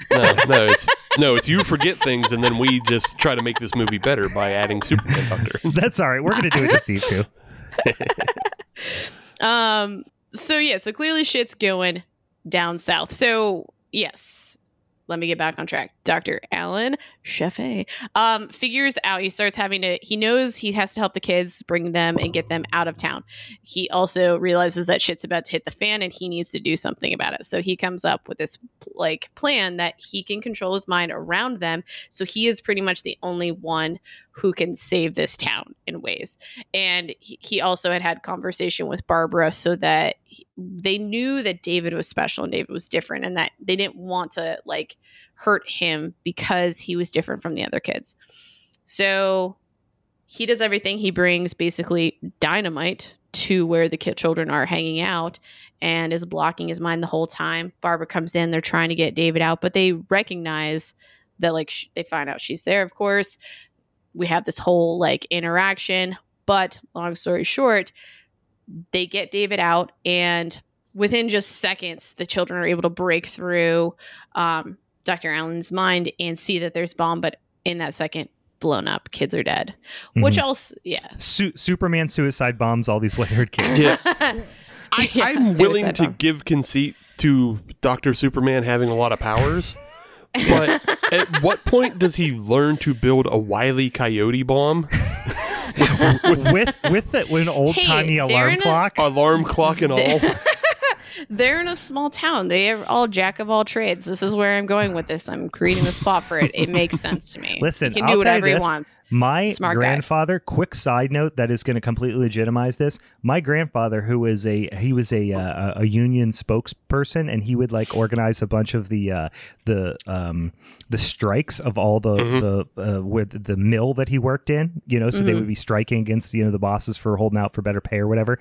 It's you forget things, and then we just try to make this movie better by adding Superman Hunter. That's all right. We're going to do it just these two. So clearly shit's going down south. So, yes. Let me get back on track. Dr. Alan Shafay figures out he knows he has to help the kids, bring them and get them out of town. He also realizes that shit's about to hit the fan and he needs to do something about it. So he comes up with this, like, plan that he can control his mind around them. So he is pretty much the only one who can save this town in ways. And he also had conversation with Barbara so that they knew that David was special and David was different and that they didn't want to, like, hurt him because he was different from the other kids. So he does everything. He brings basically dynamite to where the children are hanging out and is blocking his mind the whole time. Barbara comes in. They're trying to get David out, but they recognize that, like, they find out she's there, of course. We have this whole, like, interaction, but long story short, they get David out, and within just seconds, the children are able to break through Dr. Allen's mind and see that there's a bomb, but in that second, blown up. Kids are dead. Mm-hmm. Which else, Superman suicide bombs all these wayward kids. Yeah. I'm willing to give conceit to Dr. Superman having a lot of powers. But at what point does he learn to build a Wile E. Coyote bomb? with an old-timey alarm clock and all? They're in a small town. They are all jack of all trades. This is where I'm going with this. I'm creating a spot for it. It makes sense to me. Listen, he can do whatever he wants. My grandfather, quick side note that is going to completely legitimize this. My grandfather, who is a union spokesperson, and he would, like, organize a bunch of the strikes of all with the mill that he worked in. You know, so they would be striking against, you know, the bosses for holding out for better pay or whatever.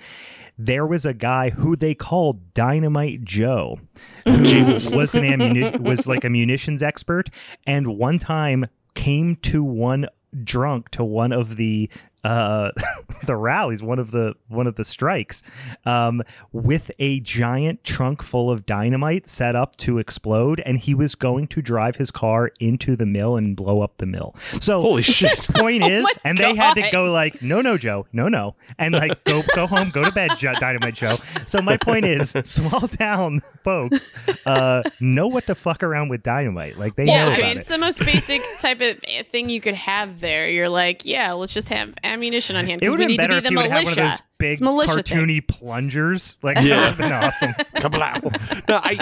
There was a guy who they called Dynamite Joe, who was like a munitions expert, and one time came to one drunk to one of the the rallies, one of the strikes, with a giant trunk full of dynamite set up to explode, and he was going to drive his car into the mill and blow up the mill. So holy shit. The point is, and God. They had to go, like, no, Joe, no, and, like, go home, go to bed, Dynamite Joe. So my point is, small town folks know what to fuck around with dynamite. Like, they know about it. It's the most basic type of thing you could have there. You're like, let's just have ammunition on hand. It would have been better if you would have one of those big cartoony things. Plungers. Like, that would have been awesome. Kablow. No, I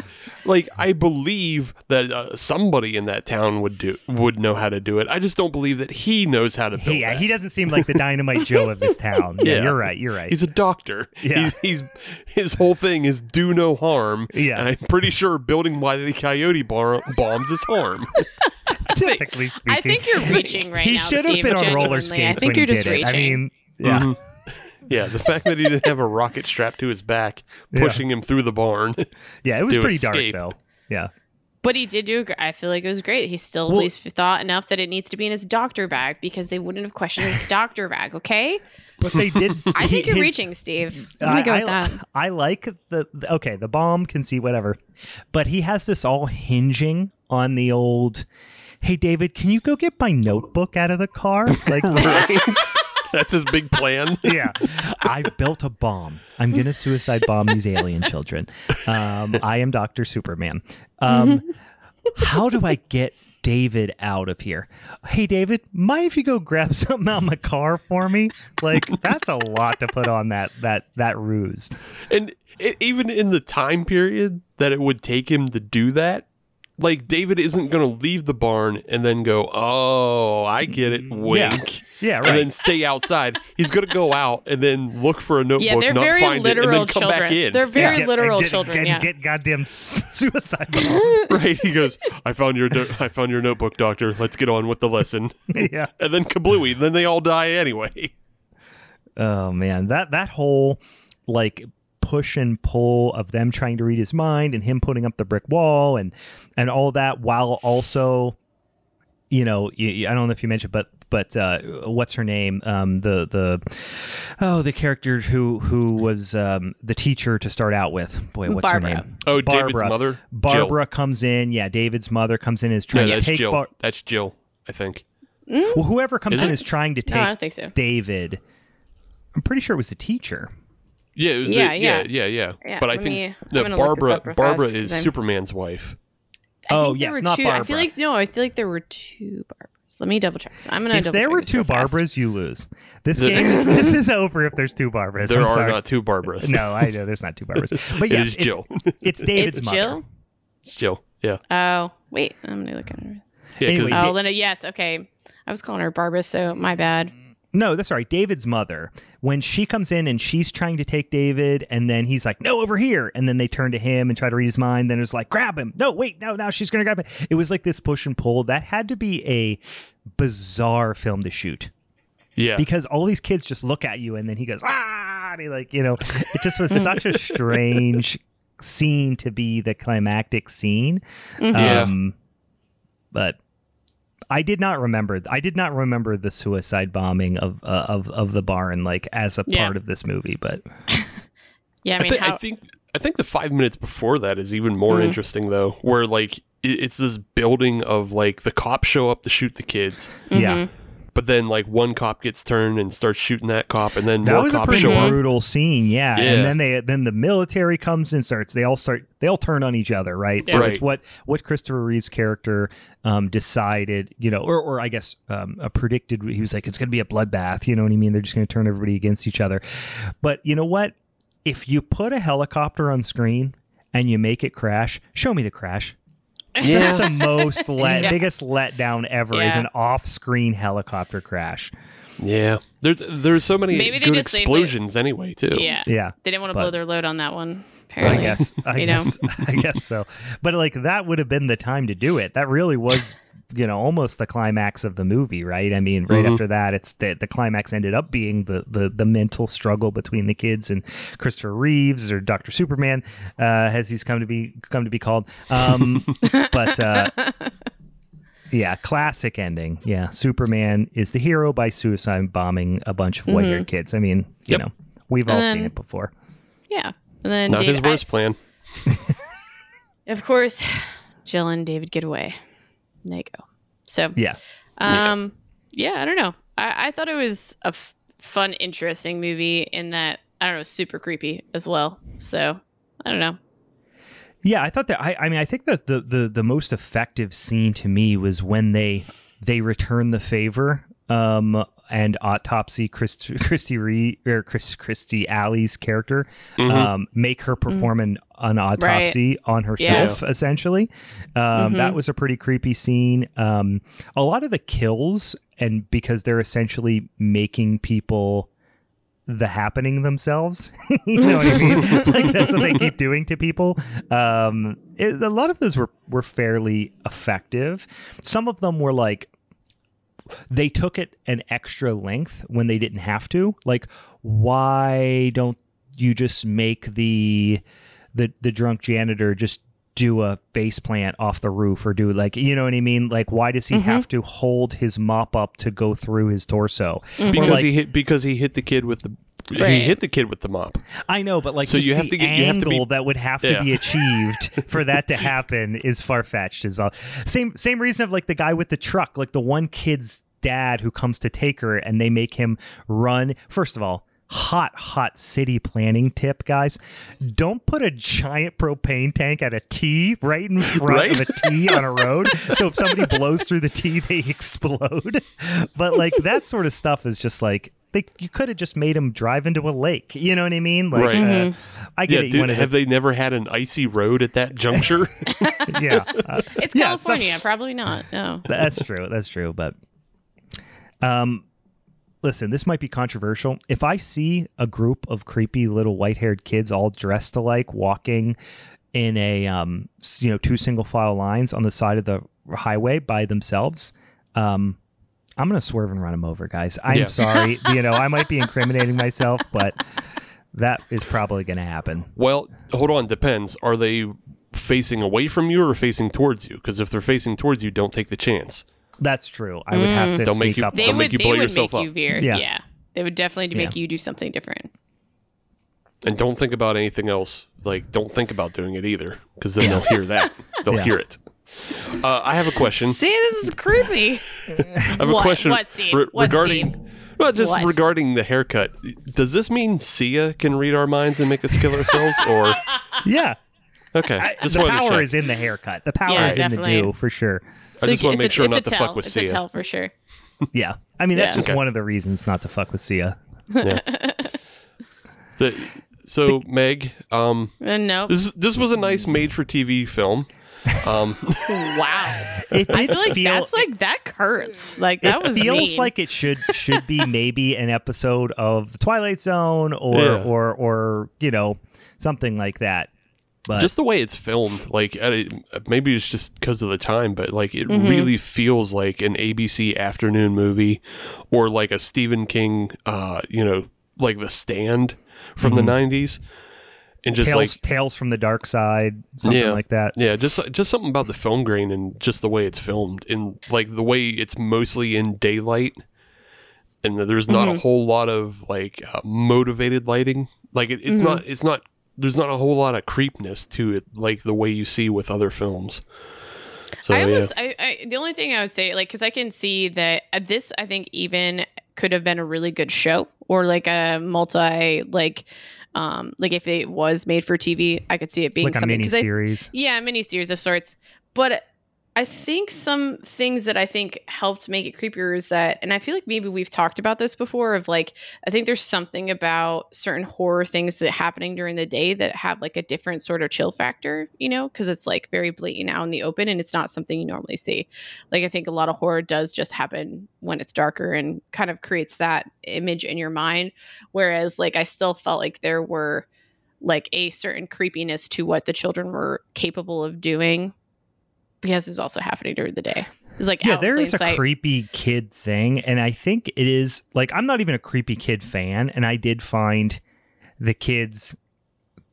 Like, I believe that somebody in that town would know how to do it. I just don't believe that he knows how to build it. Yeah, he doesn't seem like the Dynamite Joe of this town. Yeah, you're right. He's a doctor. Yeah. His whole thing is do no harm. Yeah. And I'm pretty sure building Wile E. Coyote bombs is harm. Typically speaking. I think you're reaching right now, Steve. He should have been on roller skates. I think you're just reaching. I mean, yeah. Mm-hmm. Yeah, the fact that he didn't have a rocket strapped to his back, pushing him through the barn. Yeah, it was pretty dark, though. Yeah. But he did do, I feel like it was great. He still at least thought enough that it needs to be in his doctor bag, because they wouldn't have questioned his doctor bag, okay? But they did. I think you're reaching, Steve. I'm going to go with that. I like the bomb can see whatever. But he has this all hinging on the old, hey, David, can you go get my notebook out of the car? Like, right? That's his big plan. Yeah. I've built a bomb. I'm going to suicide bomb these alien children. I am Dr. Superman. How do I get David out of here? Hey, David, mind if you go grab something out of my car for me? Like, that's a lot to put on that ruse. And even in the time period that it would take him to do that, like, David isn't going to leave the barn and then go, oh, I get it, wink. Yeah, right. And then stay outside. He's going to go out and then look for a notebook, not find it, and then come back in. They're very literal children. Get goddamn suicide. Right, he goes, I found your notebook, doctor. Let's get on with the lesson. Yeah. And then kablooey. Then they all die anyway. Oh, man. That whole, like, push and pull of them trying to read his mind and him putting up the brick wall and all that, while also, you know, I don't know if you mentioned, but what's her name? The character who was the teacher to start out with. Boy, what's Barbara. Her name? Oh, Barbara. David's mother. Barbara Jill. Comes in. Yeah, David's mother comes in and is trying to take Jill. That's Jill, I think. Mm? Well, whoever comes in is trying to take I don't think so. David. I'm pretty sure it was the teacher. Yeah, it was yeah. But I think Barbara is Superman's wife. Oh, yes, not Barbara. I feel like there were two Barbaras. Let me double check. So I'm gonna. If there were two Barbaras, you lose. This game is this is over if there's two Barbaras. There are not two Barbaras. No, I know there's not two Barbaras. But yeah, it's Jill. It's David's mother. Jill. It's Jill. Yeah. Oh wait, I'm gonna look at her. Yeah. Anyway, yes. Okay, I was calling her Barbara, so my bad. No, that's all right. David's mother, when she comes in and she's trying to take David, and then he's like, no, over here. And then they turn to him and try to read his mind. Then it's like, grab him. No, wait, now she's going to grab him. It was like this push and pull. That had to be a bizarre film to shoot. Yeah. Because all these kids just look at you, and then he goes, ah, and he like, you know, it just was such a strange scene to be the climactic scene. Mm-hmm. But I did not remember. I did not remember the suicide bombing of the barn like as a part of this movie. But yeah, I mean, I think the 5 minutes before that is even more interesting though, where like it's this building of like the cops show up to shoot the kids. Mm-hmm. Yeah. But then, like, one cop gets turned and starts shooting that cop, and then more cops show up. That was a pretty brutal scene, yeah. And then the military comes and starts. They all turn on each other, right? Yeah. So it's what Christopher Reeves' character decided, you know, or I guess predicted. He was like, it's going to be a bloodbath. You know what I mean? They're just going to turn everybody against each other. But you know what? If you put a helicopter on screen and you make it crash, show me the crash. Yeah. That's the biggest letdown ever is an off-screen helicopter crash. Yeah, there's so many good explosions anyway too. Yeah, they didn't want to blow their load on that one. Apparently, I guess so. But like that would have been the time to do it. That really was, you know, almost the climax of the movie, right? I mean, right after that, it's the climax ended up being the mental struggle between the kids and Christopher Reeves, or Dr. Superman, as he's come to be called. But yeah, classic ending. Yeah, Superman is the hero by suicide bombing a bunch of white-haired kids. I mean, you know, we've all seen it before. Yeah, and then not his worst plan. Of course, Jill and David get away. There you go. So I don't know. I thought it was a fun, interesting movie in that, I don't know, super creepy as well. So I don't know. Yeah, I thought that. I mean, I think that the most effective scene to me was when they return the favor and autopsy Kirstie Alley's character, mm-hmm. Make her perform an autopsy on herself, essentially. That was a pretty creepy scene. A lot of the kills, and because they're essentially making people the happening themselves, you know what I mean? Like, that's what they keep doing to people. A lot of those were fairly effective. Some of them were like, they took it an extra length when they didn't have to. Like, why don't you just make the drunk janitor just do a face plant off the roof, or do, like, you know what I mean? Like, why does he have to hold his mop up to go through his torso? Because he hit the kid with the mop. I know, but like, so you have to get angle that would have to be achieved for that to happen is far fetched as well. Same reason of like the guy with the truck, like the one kid's dad who comes to take her, and they make him run. First of all, hot city planning tip, guys. Don't put a giant propane tank at a T right in front of a T on a road. So if somebody blows through the T, they explode. But like, that sort of stuff is just like, you could have just made him drive into a lake. You know what I mean? Like, I get it. Dude, have they never had an icy road at that juncture? It's California. Probably not. No. That's true. But, listen, this might be controversial. If I see a group of creepy little white-haired kids all dressed alike walking in a, two single-file lines on the side of the highway by themselves, I'm going to swerve and run them over, guys. I'm sorry. I might be incriminating myself, but that is probably going to happen. Well, hold on. Depends. Are they facing away from you or facing towards you? Because if they're facing towards you, don't take the chance. That's true. I would have to sneak up. They would make you blow yourself up. Yeah. They would definitely make you do something different. And don't think about anything else. Like, don't think about doing it either, because then they'll hear that. They'll hear it. I have a question. See, this is creepy. I have a question. What, Steve? Regarding the haircut. Does this mean Sia can read our minds and make us kill ourselves? Or okay. The power is in the haircut. The power is in the do, for sure. So I just want to make sure not to fuck with Sia. It's a tell for sure. Yeah. I mean, that's just one of the reasons not to fuck with Sia. Yeah. So, Meg, this was a nice made-for-TV film. Wow. I feel like that's like, that hurts. Like, that was feels mean. Like it should be maybe an episode of The Twilight Zone or something like that. But just the way it's filmed, like, maybe it's just because of the time, but like, it really feels like an ABC afternoon movie, or like a Stephen King, like The Stand from the 90s, and just Tales from the Dark Side, something like that. Yeah, just something about the film grain and just the way it's filmed, and like the way it's mostly in daylight, and there's not a whole lot of like motivated lighting. Like it's not. It's not. There's not a whole lot of creepiness to it, like the way you see with other films. So the only thing I would say, like, because I can see that this, I think, even could have been a really good show, or like a multi, like if it was made for TV, I could see it being like something. Like a miniseries. A miniseries of sorts. But I think some things that I think helped make it creepier is that, and I feel like maybe we've talked about this before, of like, I think there's something about certain horror things that happening during the day that have like a different sort of chill factor, because it's like very blatant out in the open, and it's not something you normally see. Like, I think a lot of horror does just happen when it's darker, and kind of creates that image in your mind. Whereas like, I still felt like there were like a certain creepiness to what the children were capable of doing, because it's also happening during the day. It's like, there is a creepy kid thing. And I think it is like, I'm not even a creepy kid fan, and I did find the kids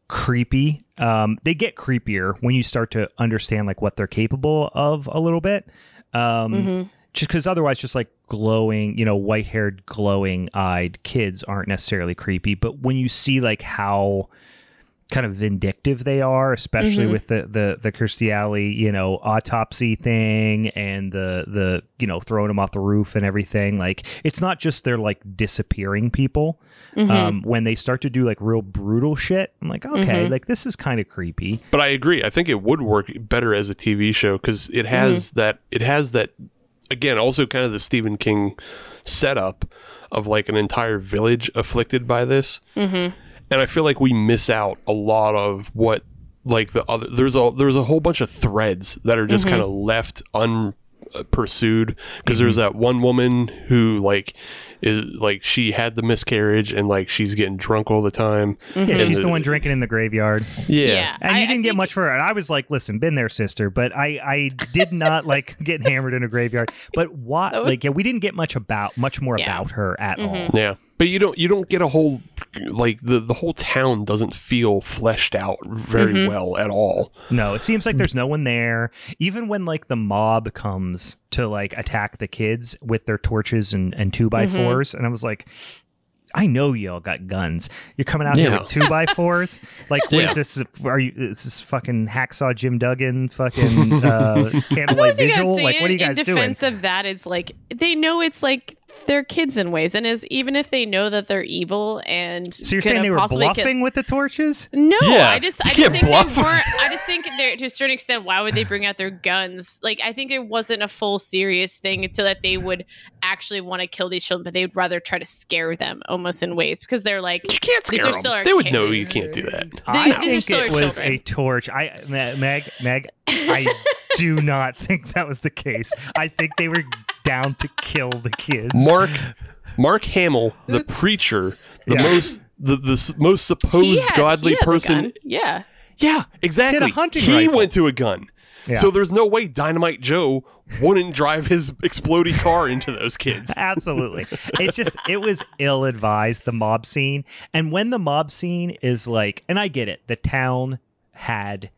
creepy. They get creepier when you start to understand like what they're capable of a little bit. Just because otherwise just like glowing, white haired, glowing eyed kids aren't necessarily creepy. But when you see like how kind of vindictive they are, especially with the Kirstie Alley, autopsy thing, and the throwing them off the roof and everything. Like, it's not just they're like disappearing people. When they start to do like real brutal shit, I'm like, okay, like this is kind of creepy. But I agree. I think it would work better as a TV show, because it has that again, also kind of the Stephen King setup of like an entire village afflicted by this. Mm-hmm. And I feel like we miss out a lot of what, like the other, there's a whole bunch of threads that are just mm-hmm. kind of left unpursued. Cause mm-hmm. there's that one woman who like is like, she had the miscarriage and like, she's getting drunk all the time. Mm-hmm. Yeah, she's the one drinking in the graveyard. Yeah. And you didn't get much for her. And I was like, listen, been there, sister, but I did not like get hammered in a graveyard, but what, like, yeah, we didn't get much more about her at mm-hmm. all. Yeah. But you don't get a whole, like, the whole town doesn't feel fleshed out very mm-hmm. well at all. No, it seems like there's no one there. Even when, like, the mob comes to, like, attack the kids with their torches and 2x4s. Mm-hmm. And I was like, I know y'all got guns. You're coming out here with 2x4s? Like, yeah. What is this? Is this fucking Hacksaw Jim Duggan fucking Candlelight Vigil? Like, what are you guys doing? In defense of that, it's like, they know it's like their kids in ways. And is even if they know that they're evil and... So you're saying they were bluffing with the torches? No, yeah. I just think to a certain extent, why would they bring out their guns? Like, I think it wasn't a full serious thing until that they would actually want to kill these children, but they would rather try to scare them almost in ways because they're like... You can't scare them. They would know you can't do that. I think it was a torch. Meg, I do not think that was the case. I think they were... down to kill the kids. Mark Hamill, the preacher, the most supposed godly person. Yeah. Yeah, exactly. He went to a gun. Yeah. So there's no way Dynamite Joe wouldn't drive his exploding car into those kids. Absolutely. It's just, it was ill-advised, the mob scene. And when the mob scene is like, and I get it, the town had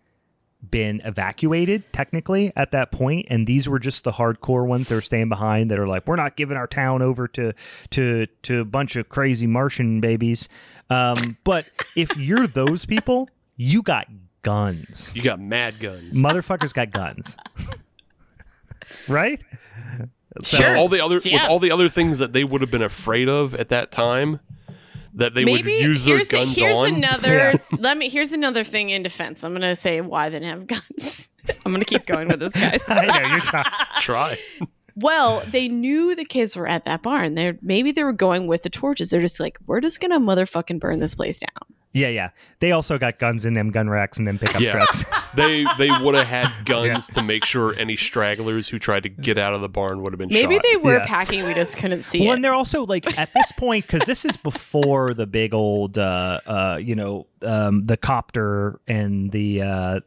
been evacuated technically at that point, and these were just the hardcore ones that are staying behind that are like, we're not giving our town over to a bunch of crazy Martian babies. But if you're those people, you got guns. You got mad guns. Motherfuckers got guns. Right? So sure. With all the other things that they would have been afraid of at that time. That they would use their guns on. Here's another thing in defense. I'm gonna say why they didn't have guns. I'm gonna keep going with this, guys. I know, you're try. Well, they knew the kids were at that barn. Maybe they were going with the torches. They're just like, we're just gonna motherfucking burn this place down. Yeah, yeah. They also got guns in them gun racks and them pickup trucks. They would have had guns to make sure any stragglers who tried to get out of the barn would have been shot. Maybe they were packing, we just couldn't see it. Well, and they're also like at this point, because this is before the big old, the copter and the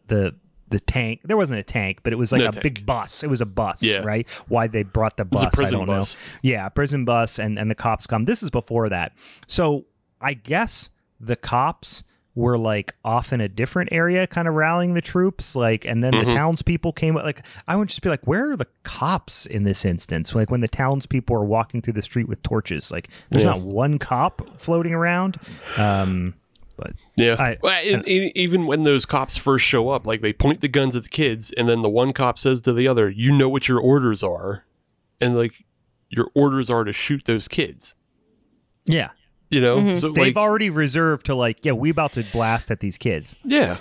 tank. There wasn't a tank, but it was like big bus. It was a bus, right? Why they brought the bus, I don't know. Yeah, prison bus and the cops come. This is before that. So I guess... the cops were like off in a different area, kind of rallying the troops, like, and then the townspeople came. Like, I would just be like, where are the cops in this instance? Like, when the townspeople are walking through the street with torches, like, there's not one cop floating around. But yeah, even when those cops first show up, like, they point the guns at the kids, and then the one cop says to the other, "You know what your orders are," and like, your orders are to shoot those kids. Yeah. You know, so they've already reserved to like, we about to blast at these kids. Yeah.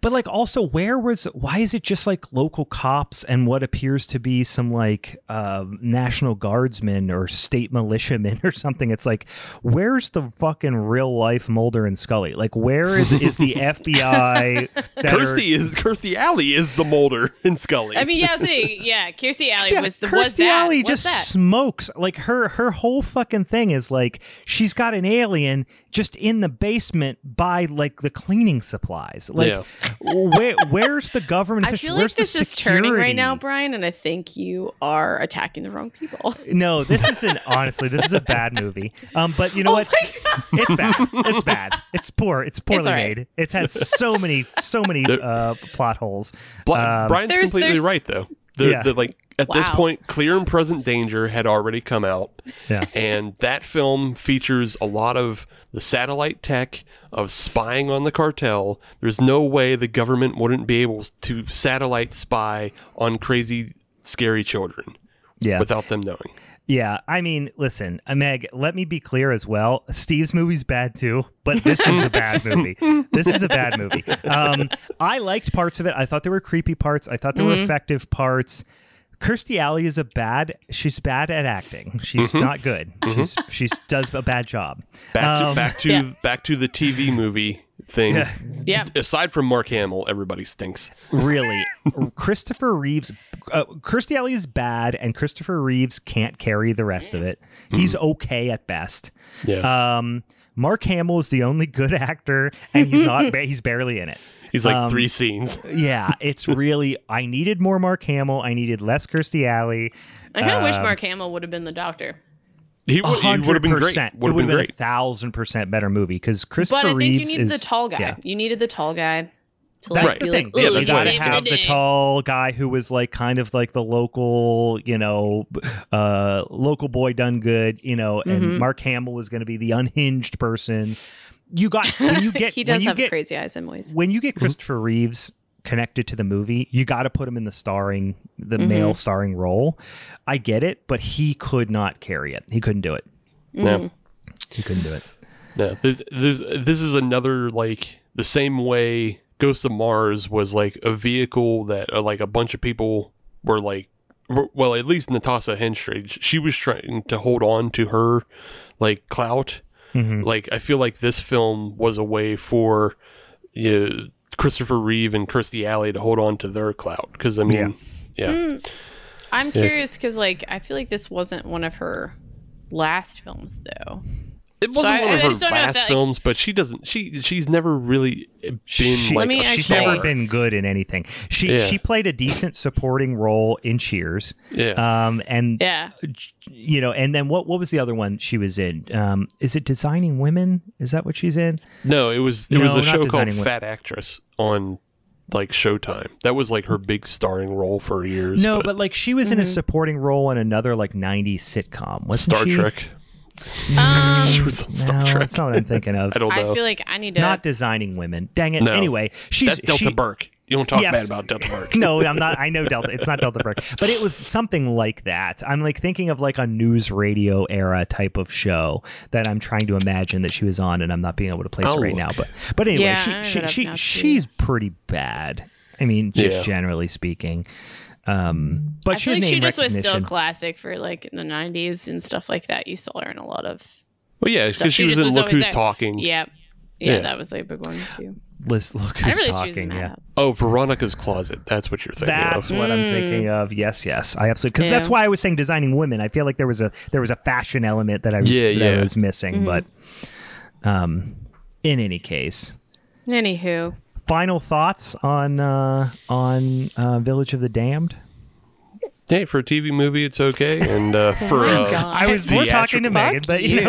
But like also why is it just like local cops and what appears to be some like National Guardsmen or state militiamen or something? It's like, where's the fucking real life Mulder and Scully? Like, where is the FBI? Kirstie Alley is the Mulder and Scully. I mean, Kirstie Alley was the one. Kirstie Alley just smokes. Like her whole fucking thing is like she's got an alien just in the basement by like the cleaning supplies. Like where's the government? I feel like this is turning right now, Brian, and I think you are attacking the wrong people. No, this is a bad movie. But you know what? It's bad. It's bad. It's poor. It's poorly made. It has so many plot holes. Brian's completely right, though. At this point, Clear and Present Danger had already come out. Yeah. And that film features a lot of the satellite tech of spying on the cartel. There's no way the government wouldn't be able to satellite spy on crazy, scary children without them knowing. Yeah, I mean, listen, Meg, let me be clear as well. Steve's movie's bad too, but this is a bad movie. This is a bad movie. I liked parts of it. I thought there were creepy parts. I thought there were effective parts. Kirstie Alley is she's bad at acting. She's not good. She does a bad job. Back to the TV movie thing. Yeah. Yeah. Aside from Mark Hamill, everybody stinks. Really. Christopher Reeves, Kirstie Alley is bad, and Christopher Reeves can't carry the rest of it. He's okay at best. Yeah. Mark Hamill is the only good actor, and he's not. He's barely in it. He's like three scenes. Yeah, it's really, I needed more Mark Hamill. I needed less Kirstie Alley. I kind of wish Mark Hamill would have been the doctor. He would have been great. It would have been 1,000% better movie because Christopher Reeves the tall guy. Yeah. You needed the tall guy. That's the thing. Yeah, you got to have the tall guy who was like kind of like the local, local boy done good, and Mark Hamill was going to be the unhinged person. He does have crazy eyes and ways. When you get Christopher Reeves connected to the movie, you got to put him in the male starring role. I get it, but he could not carry it. He couldn't do it. No, he couldn't do it. No, this is another like the same way Ghosts of Mars was like a vehicle that like a bunch of people were like. Well, at least Natasha Henstridge, she was trying to hold on to her like clout. Mm-hmm. Like, I feel like this film was a way for Christopher Reeve and Kirstie Alley to hold on to their clout. Because, I mean, I'm curious because, like, I feel like this wasn't one of her last films, though. It wasn't one of her last films, but she doesn't. She's never really been. She's never been good in anything. She played a decent supporting role in Cheers. Yeah. And then what was the other one she was in? Is it Designing Women? Is that what she's in? No, it was a show called Fat Actress on like Showtime. That was like her big starring role for years. No, but like she was in a supporting role in another like '90s sitcom. Star Trek. She was on Star Trek. That's not what I'm thinking of. I don't know. I feel like I need to... Not Designing Women. Dang it. No. Anyway, that's Delta Burke. You don't talk bad about Delta Burke. No, I'm not. I know Delta. It's not Delta Burke. But it was something like that. I'm like thinking of like a news radio era type of show that I'm trying to imagine that she was on, and I'm not being able to place it right now. But anyway, she's pretty bad. I mean, just generally speaking. But I feel like she just was still classic for like in the 90s and stuff like that. You saw her in a lot of. Well, yeah, because she was in Look Who's Talking. Yeah. Yeah, that was like a big one too. Look Who's Talking. Yeah. Oh, Veronica's Closet. That's what you're thinking of. That's what I'm thinking of. Yes, I absolutely. Because that's why I was saying Designing Women. I feel like there was a fashion element that I was missing, but in any case. Anywho. Final thoughts on Village of the Damned? Hey, for a TV movie, it's okay, and for we're talking to Megan, but you.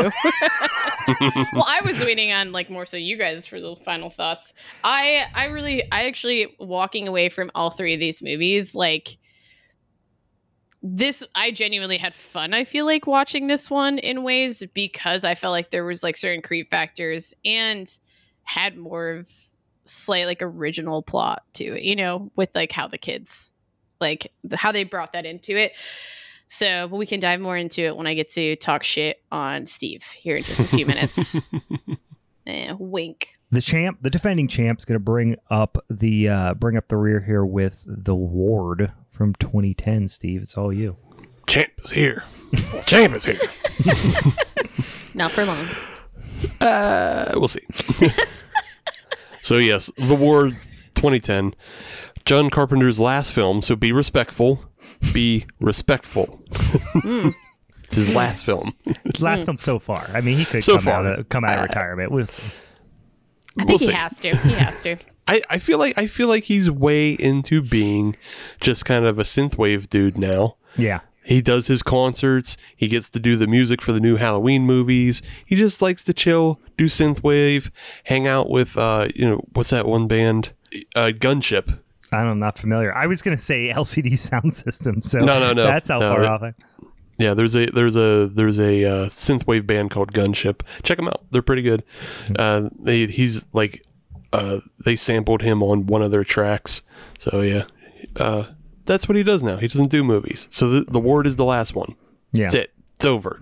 Well, I was waiting on like more so you guys for the final thoughts. I actually walking away from all three of these movies like this. I genuinely had fun. I feel like watching this one in ways because I felt like there was like certain creep factors and had more of. Slight like original plot to it, with like how the kids like how they brought that into it. So we can dive more into it when I get to talk shit on Steve here in just a few minutes. Wink. The defending champ's going to bring up the rear here with The Ward from 2010. Steve, it's all you. Champ is here. Champ is here. Not for long. We'll see. So yes, The Ward 2010, John Carpenter's last film, so be respectful, It's his last film. Last film so far. I mean, he could come out of retirement. We'll see. I think he has to. I feel like he's way into being just kind of a synthwave dude now. Yeah. He does his concerts. He gets to do the music for the new Halloween movies. He just likes to chill, do synthwave, hang out with, what's that one band? Gunship. I'm not familiar. I was going to say LCD Sound System. So no. That's how far off. Yeah, there's a synthwave band called Gunship. Check them out. They're pretty good. They sampled him on one of their tracks. So yeah. That's what he does now. He doesn't do movies. So the Ward is the last one. Yeah. That's it. It's over.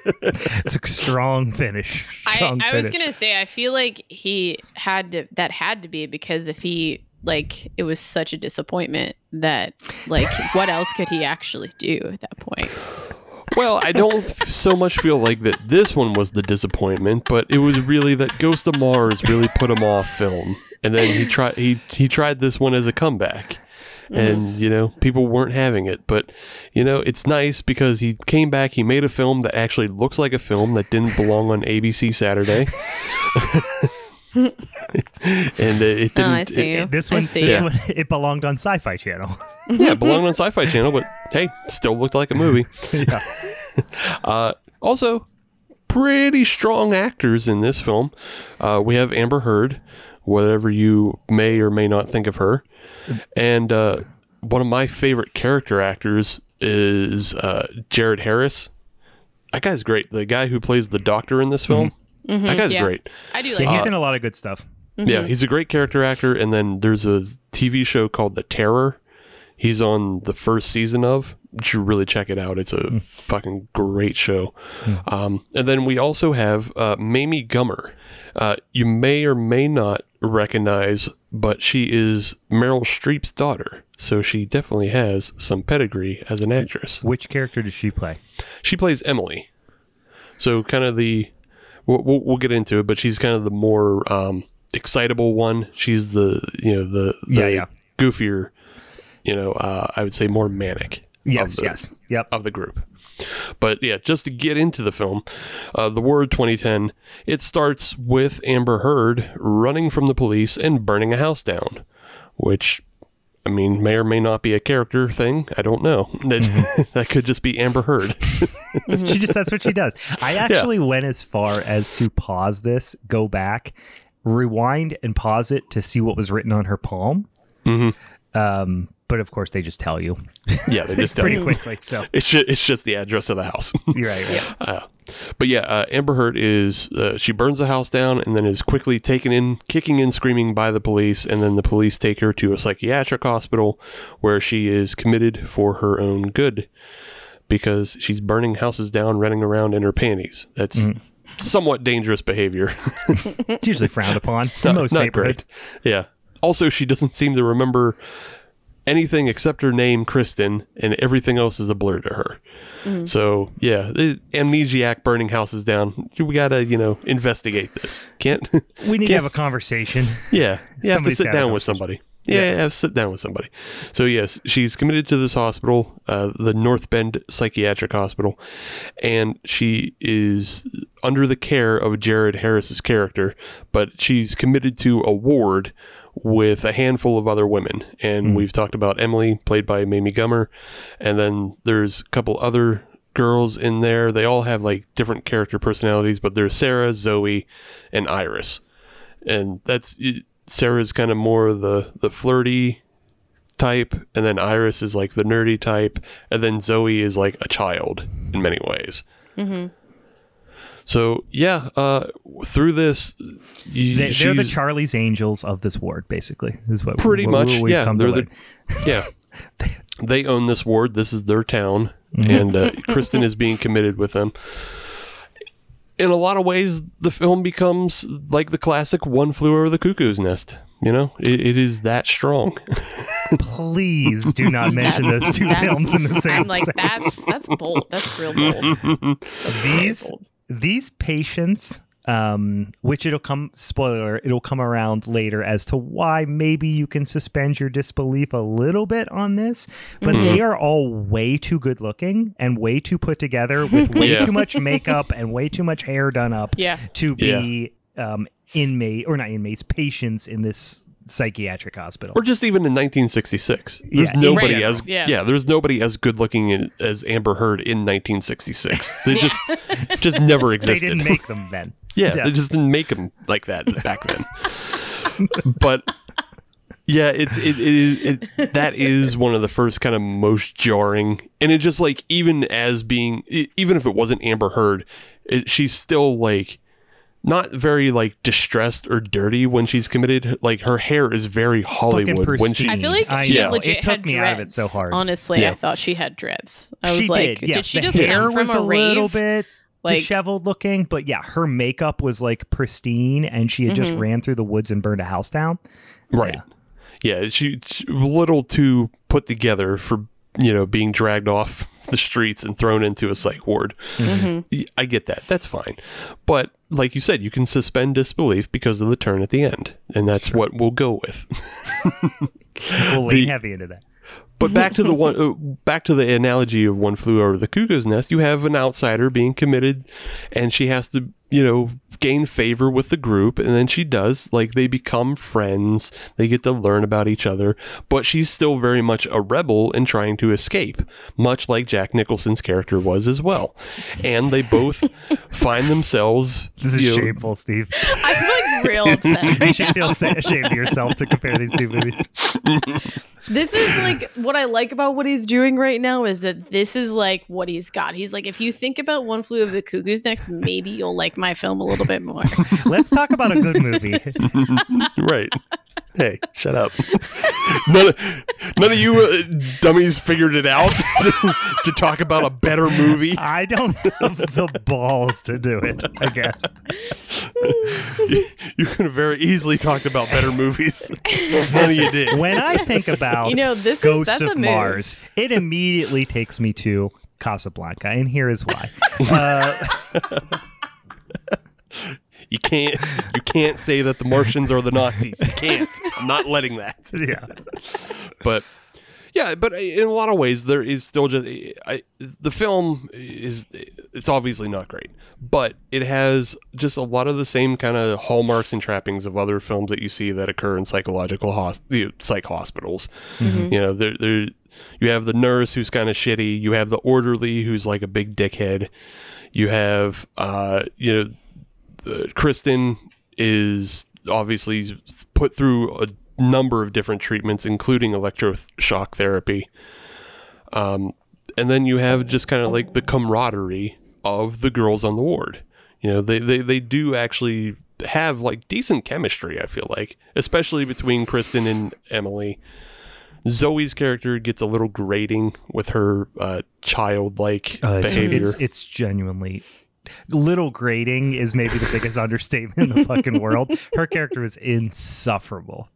It's a strong finish. I was going to say, I feel like that had to be because if he, like, it was such a disappointment that, like, what else could he actually do at that point? Well, I don't so much feel like that this one was the disappointment, but it was really that Ghosts of Mars really put him off film. And then he tried this one as a comeback. Mm-hmm. And, you know, people weren't having it. But, you know, it's nice because he came back, he made a film that actually looks like a film that didn't belong on ABC Saturday. And it didn't. Oh, I see. This one, it belonged on Sci-Fi Channel. Yeah, it belonged on Sci-Fi Channel, but hey, still looked like a movie. Yeah. Also, pretty strong actors in this film. We have Amber Heard, whatever you may or may not think of her. And one of my favorite character actors is Jared Harris. That guy's great. The guy who plays the doctor in this film. Mm-hmm. That guy's great. I do like him. He's in a lot of good stuff. Mm-hmm. Yeah, he's a great character actor. And then there's a TV show called The Terror. He's on the first season of. You should really check it out. It's a fucking great show. Mm. And then we also have Mamie Gummer. You may or may not recognize, but she is Meryl Streep's daughter. So she definitely has some pedigree as an actress. Which character does she play? She plays Emily. So kind of the... We'll get into it, but she's kind of the more excitable one. She's the goofier, I would say more manic. Of the group. But yeah, just to get into the film, The Ward 2010, it starts with Amber Heard running from the police and burning a house down, which, I mean, may or may not be a character thing. I don't know. That could just be Amber Heard. That's what she does. I actually went as far as to pause this, go back, rewind and pause it to see what was written on her palm. Mm-hmm. But of course, they just tell you. Yeah, they just tell pretty you quickly. So it's just the address of the house. You're right. Yeah. Amber Heard is she burns the house down and then is quickly taken in, kicking and screaming by the police, and then the police take her to a psychiatric hospital where she is committed for her own good because she's burning houses down, running around in her panties. That's somewhat dangerous behavior. It's usually frowned upon in most neighborhoods. Great. Yeah. Also, she doesn't seem to remember anything except her name, Kristen, and everything else is a blur to her. Mm-hmm. So, yeah, amnesiac burning houses down. We got to, investigate this. We need to have a conversation. Yeah. You have to sit down with somebody. So, yes, she's committed to this hospital, the North Bend Psychiatric Hospital, and she is under the care of Jared Harris's character, but she's committed to a ward with a handful of other women. And we've talked about Emily, played by Mamie Gummer. And then there's a couple other girls in there. They all have like different character personalities, but there's Sarah, Zoe, and Iris. And that's Sarah's kind of more the flirty type. And then Iris is like the nerdy type. And then Zoe is like a child in many ways. Mm-hmm. So, yeah, through this... They're the Charlie's Angels of this ward, basically. Is what pretty much, we've come to learn. They own this ward. This is their town. Mm-hmm. And Kristen is being committed with them. In a lot of ways, the film becomes like the classic One Flew Over the Cuckoo's Nest. You know, it is that strong. Please do not mention those two films in the same. I'm like, that's bold. That's real bold. These patients, which it'll come around later as to why maybe you can suspend your disbelief a little bit on this, but they are all way too good looking and way too put together with way too much makeup and way too much hair done up to be patients in this psychiatric hospital, or just even in 1966. There's nobody there's nobody as good looking as Amber Heard in 1966. They just never existed. They didn't make them then. They just didn't make them like that back then. But yeah, it is that is one of the first kind of most jarring, and it just like even if it wasn't Amber Heard, she's still like not very like distressed or dirty when she's committed. Like her hair is very Hollywood when she. I feel like she legit had dreads. It took me out of it so hard. Honestly, I thought she had dreads. Did she just come from a rave? Little bit like, disheveled looking, but yeah, her makeup was like pristine, and she had just ran through the woods and burned a house down. Right. Yeah. yeah, she's a little too put together for, you know, being dragged off the streets and thrown into a psych ward. Mm-hmm. I get that. That's fine. But like you said, you can suspend disbelief because of the turn at the end. And that's what we'll go with. We'll lean heavy into that. But back to the one, back to the analogy of One Flew Over the Cuckoo's Nest, you have an outsider being committed and she has to, you know, gain favor with the group. And then she does, like, they become friends. They get to learn about each other, but she's still very much a rebel and trying to escape, much like Jack Nicholson's character was as well. And they both find themselves. This is shameful, Steve. I'm like real upset. You should feel ashamed of yourself to compare these two movies. This is like what I like about what he's doing right now is that this is like what he's got. He's like, if you think about One Flew Over the Cuckoo's Nest, maybe you'll like my film a little bit more. Let's talk about a good movie. Right. Hey, shut up. None of you dummies figured it out to talk about a better movie. I don't have the balls to do it, I guess. You could have very easily talked about better movies. None of you did. When I think about Ghosts of Mars, it immediately takes me to Casablanca, and here is why. You can't say that the Martians are the Nazis. You can't. I'm not letting that. Yeah. But in a lot of ways, there is still just the film is, it's obviously not great, but it has just a lot of the same kind of hallmarks and trappings of other films that you see that occur in psychological psych hospitals. Mm-hmm. You know, there you have the nurse who's kind of shitty. You have the orderly who's like a big dickhead. You have Kristen is obviously put through a number of different treatments, including electroshock therapy. And then you have just kind of like the camaraderie of the girls on the ward. You know, they do actually have like decent chemistry, I feel like, especially between Kristen and Emily. Zoe's character gets a little grating with her childlike behavior. It's genuinely... Little grating is maybe the biggest understatement in the fucking world. Her character is insufferable.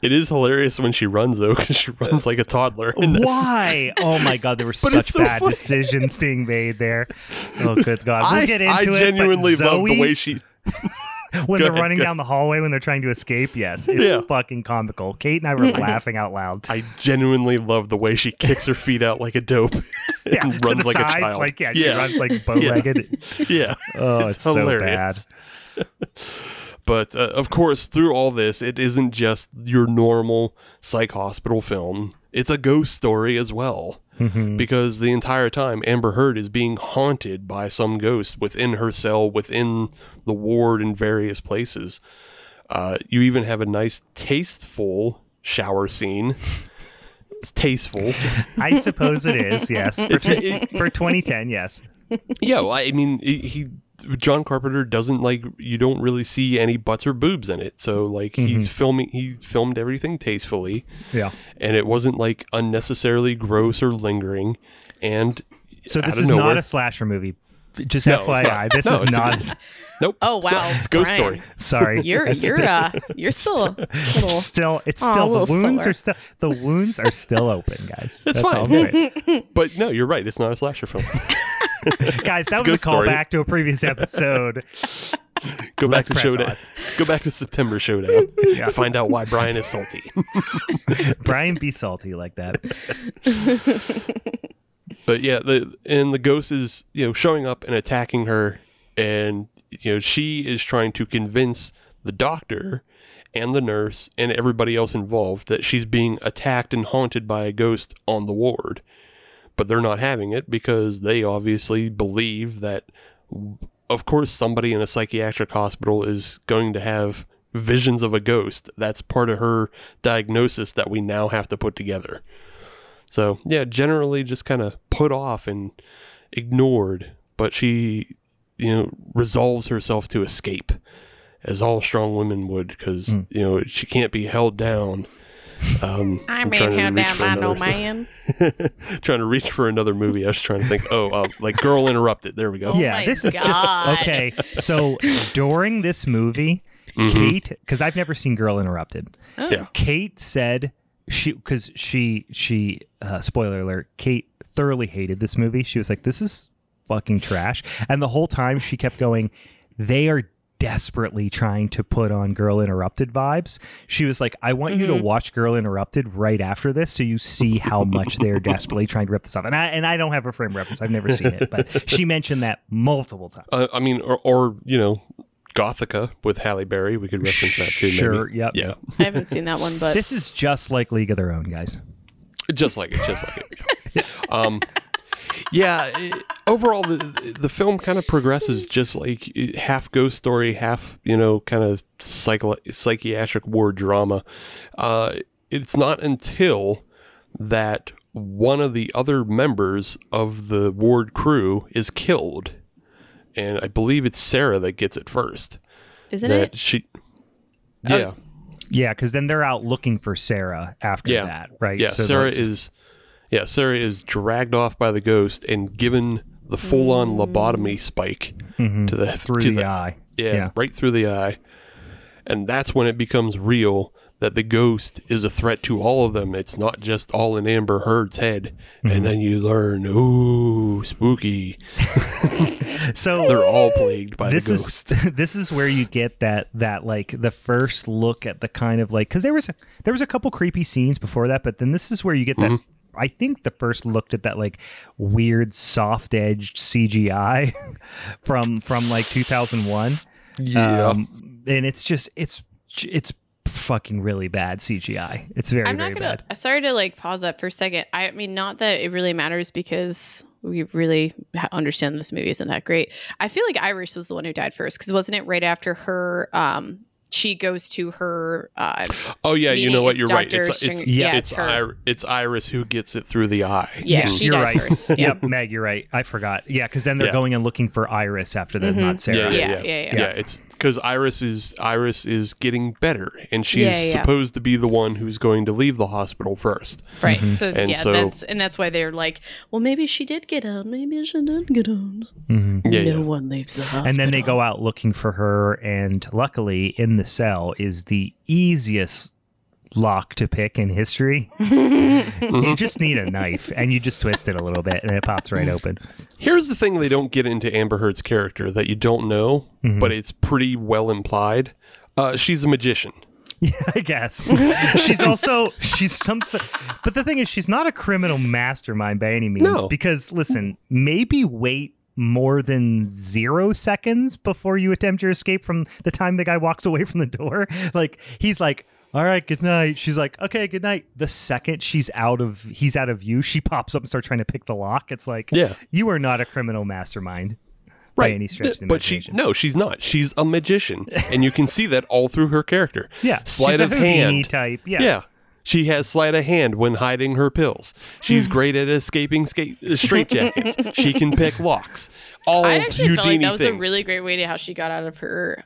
It is hilarious when she runs, though, because she runs like a toddler. Why? Oh my God, there were such bad decisions being made there. Oh, good God. We'll get into it. I genuinely love the way she... When they're running down the hallway when they're trying to escape, yes, it's fucking comical. Kate and I were laughing out loud. I genuinely love the way she kicks her feet out like a dope and runs like a child. Like, she runs like bow-legged. Yeah. Oh, it's hilarious. So bad. But, of course, through all this, it isn't just your normal psych hospital film. It's a ghost story as well. Mm-hmm. Because the entire time, Amber Heard is being haunted by some ghost within her cell, within the ward, in various places. You even have a nice, tasteful shower scene. It's tasteful. I suppose it is, yes. For 2010, yes. Yeah, well, I mean, John Carpenter doesn't you don't really see any butts or boobs in it. So he filmed everything tastefully. Yeah. And it wasn't like unnecessarily gross or lingering. And so this is not a slasher movie. Just FYI, this is not. Nope. Oh wow, it's ghost story. Sorry, you're still little. It's still the wounds are still open, guys. That's fine. All but no, you're right. It's not a slasher film. Guys, that was a callback to a previous episode. Go back to Showdown. Go back to September Showdown. Yeah. Find out why Brian is salty. Brian be salty like that. But yeah, the ghost is, you know, showing up and attacking her, and you know, she is trying to convince the doctor and the nurse and everybody else involved that she's being attacked and haunted by a ghost on the ward. But they're not having it because they obviously believe that, of course, somebody in a psychiatric hospital is going to have visions of a ghost. That's part of her diagnosis that we now have to put together. So, yeah, generally just kind of put off and ignored. But she, you know, resolves herself to escape, as all strong women would, because, you know, she can't be held down. I'm being held down by no man. Trying to reach for another movie. I was trying to think. Like Girl Interrupted. There we go. Yeah, oh this God. Is just okay. So during this movie, Kate, because I've never seen Girl Interrupted. Oh. Yeah. Kate said because she spoiler alert, Kate thoroughly hated this movie. She was like, "This is fucking trash," and the whole time she kept going, "They are desperately trying to put on Girl Interrupted vibes." She was like, "I want you to watch Girl Interrupted right after this, so you see how much they're desperately trying to rip this off." And I don't have a frame reference; I've never seen it, but she mentioned that multiple times. I mean, or you know, Gothica with Halle Berry, we could reference that too. Sure, maybe. Yep. Yeah. I haven't seen that one, but this is just like League of Their Own, guys. Just like it. Yeah, overall, the film kind of progresses just like half ghost story, half, you know, kind of psychiatric war drama. It's not until that one of the other members of the Ward crew is killed. And I believe it's Sarah that gets it first. Isn't it? Yeah. Yeah, because then they're out looking for Sarah after that, right? Yeah, so Sarah is dragged off by the ghost and given the full-on lobotomy spike to the eye. Yeah, right through the eye. And that's when it becomes real that the ghost is a threat to all of them. It's not just all in Amber Heard's head. Mm-hmm. And then you learn, ooh, spooky. So they're all plagued by the ghost. This is where you get that like the first look at the kind of like, because there was a couple creepy scenes before that, but then this is where you get that. I think the first looked at that like weird soft edged CGI from like 2001. Yeah. And it's just, it's fucking really bad CGI. It's very, bad. Sorry to like pause that for a second. I mean, not that it really matters because we really understand this movie isn't that great. I feel like Iris was the one who died first. 'Cause wasn't it right after her, she goes to her. Oh yeah, meeting. You know what? You're right. It's Iris who gets it through the eye. Yeah, you're right. First. Yep, Meg, you're right. I forgot. Yeah, because then they're going and looking for Iris after that, not Sarah. Yeah. It's because Iris is getting better, and she's supposed to be the one who's going to leave the hospital first. Right. Mm-hmm. So that's why they're like, well, maybe she did get out. Maybe she didn't get out. Mm-hmm. No one leaves the hospital. And then they go out looking for her, and luckily in the cell is the easiest lock to pick in history. You just need a knife and you just twist it a little bit and it pops right open. Here's the thing they don't get into Amber Heard's character that you don't know, but it's pretty well implied. She's a magician. Yeah, I guess. But the thing is, she's not a criminal mastermind by any means. No. Because listen, maybe wait more than 0 seconds before you attempt your escape from the time the guy walks away from the door. Like, he's like, all right, good night. She's like, okay, good night. The second he's out of view, she pops up and starts trying to pick the lock. It's like, you are not a criminal mastermind. Right. By any stretch of the imagination. But she's not. She's a magician. And you can see that all through her character. Yeah. Sleight of hand type. Yeah. Yeah. She has sleight of hand when hiding her pills. She's great at escaping straitjackets. She can pick locks. I actually felt like that was a really great way to how she got out of her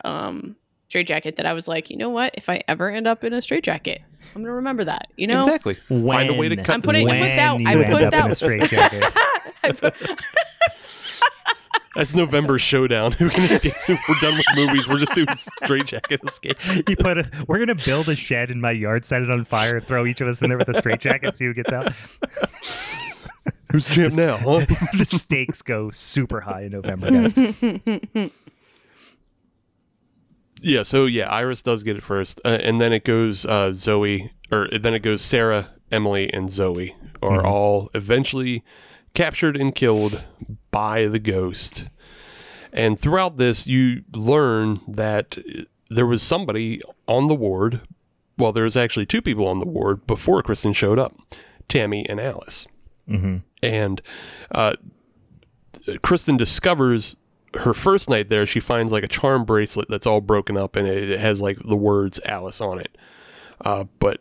straitjacket. That I was like, you know what? If I ever end up in a straitjacket, I'm going to remember that. You know, exactly. Find a way to cut this. I put that in a straitjacket. That's November's showdown. Who can escape? We're done with movies. We're just doing straitjacket escape. We're going to build a shed in my yard, set it on fire, and throw each of us in there with a straitjacket, see who gets out. Who's champ now, huh? The stakes go super high in November, guys. Iris does get it first. And then it goes Sarah, Emily, and Zoe are all eventually captured and killed by the ghost. And throughout this, you learn that there was somebody on the Ward. Well, there was actually two people on the Ward before Kristen showed up, Tammy and Alice. Mm-hmm. And Kristen discovers her first night there, she finds like a charm bracelet that's all broken up and it has like the words Alice on it. But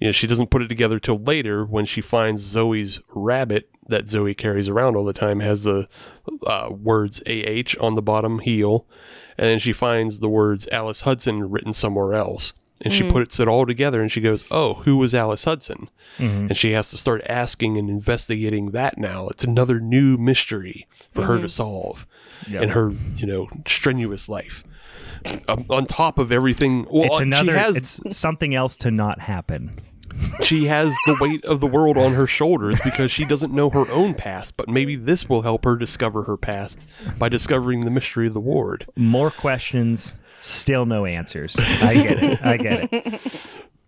you know, she doesn't put it together till later when she finds Zoe's rabbit that Zoe carries around all the time has the words AH on the bottom heel. And then she finds the words Alice Hudson written somewhere else. And she puts it all together and she goes, oh, who was Alice Hudson? And she has to start asking and investigating that now. It's another new mystery for her to solve in her, you know, strenuous life. on top of everything. Well, it's another. It's something else to not happen. She has the weight of the world on her shoulders because she doesn't know her own past, but maybe this will help her discover her past by discovering the mystery of the ward. More questions, still no answers. I get it.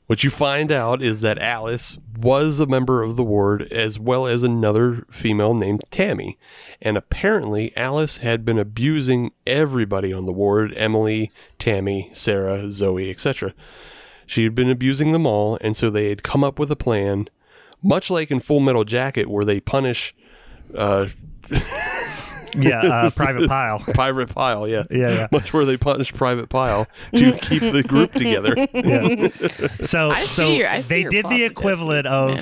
What you find out is that Alice was a member of the ward, as well as another female named Tammy. And apparently, Alice had been abusing everybody on the ward: Emily, Tammy, Sarah, Zoe, etc. She had been abusing them all, and so they had come up with a plan, much like in Full Metal Jacket, where they punish... Private Pile. Yeah. Much where they punish Private Pile to keep the group together. Yeah. So they did the equivalent of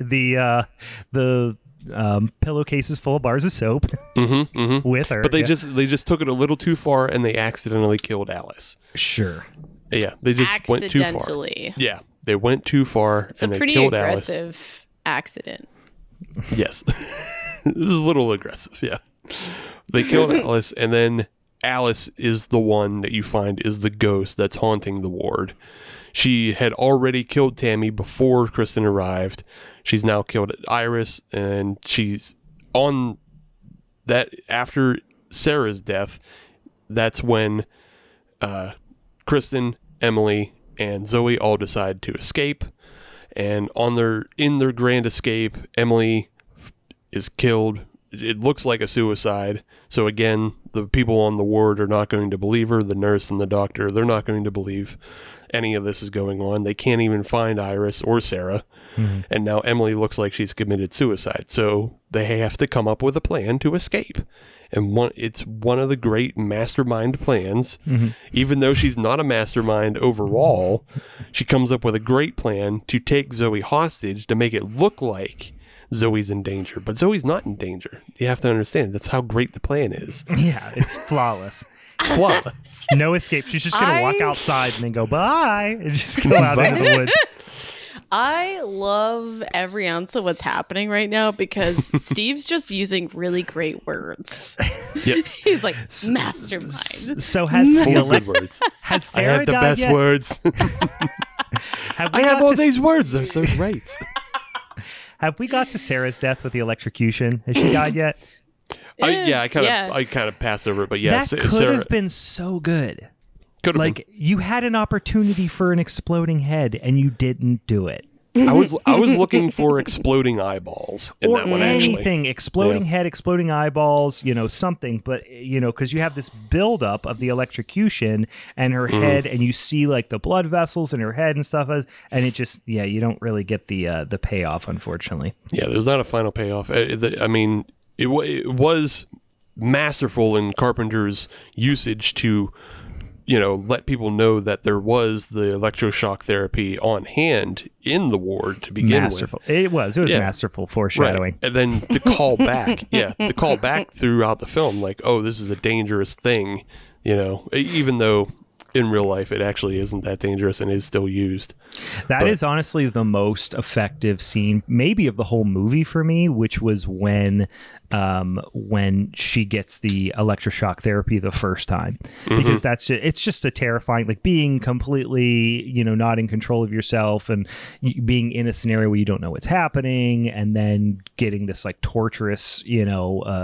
the pillowcases full of bars of soap with her. But they just took it a little too far, and they accidentally killed Alice. Sure. Yeah, they just went too far. Yeah, they went too far, and they killed Alice. It's a pretty aggressive accident. Yes. This is a little aggressive, yeah. They killed Alice, and then Alice is the one that you find is the ghost that's haunting the ward. She had already killed Tammy before Kristen arrived. She's now killed Iris, and she's on that after Sarah's death. That's when... Kristen, Emily, and Zoe all decide to escape, and in their grand escape, Emily is killed. It looks like a suicide. So again, the people on the ward are not going to believe her. The nurse and the doctor, they're not going to believe any of this is going on. They can't even find Iris or Sarah. Mm-hmm. And now Emily looks like she's committed suicide. So they have to come up with a plan to escape. And it's one of the great mastermind plans. Mm-hmm. Even though she's not a mastermind overall, she comes up with a great plan to take Zoe hostage to make it look like Zoe's in danger. But Zoe's not in danger. You have to understand. That's how great the plan is. Yeah, it's flawless. No escape. She's just going to walk outside and then go, bye, and just go out into the woods. I love every ounce of what's happening right now because Steve's just using really great words. Yes. He's like, mastermind. So has the words. Has Sarah I had the best yet? Words. I have all these words. They're so great. Have we got to Sarah's death with the electrocution? Has she died yet? I kind of passed over it, but yes, yeah, that could have been so good. You had an opportunity for an exploding head and you didn't do it. I was looking for exploding eyeballs in or that one actually. Anything, exploding head, exploding eyeballs, something, but because you have this buildup of the electrocution and her head, and you see like the blood vessels in her head and stuff, and it just you don't really get the payoff, unfortunately. Yeah, there's not a final payoff. I mean, it was masterful in Carpenter's usage to let people know that there was the electroshock therapy on hand in the ward to begin with. It was masterful foreshadowing. Right. And then to call back throughout the film, like, oh, this is a dangerous thing, even though in real life it actually isn't that dangerous and is still used. That is honestly the most effective scene maybe of the whole movie for me, which was when she gets the electroshock therapy the first time, because it's just a terrifying, like being completely, not in control of yourself and being in a scenario where you don't know what's happening, and then getting this like torturous,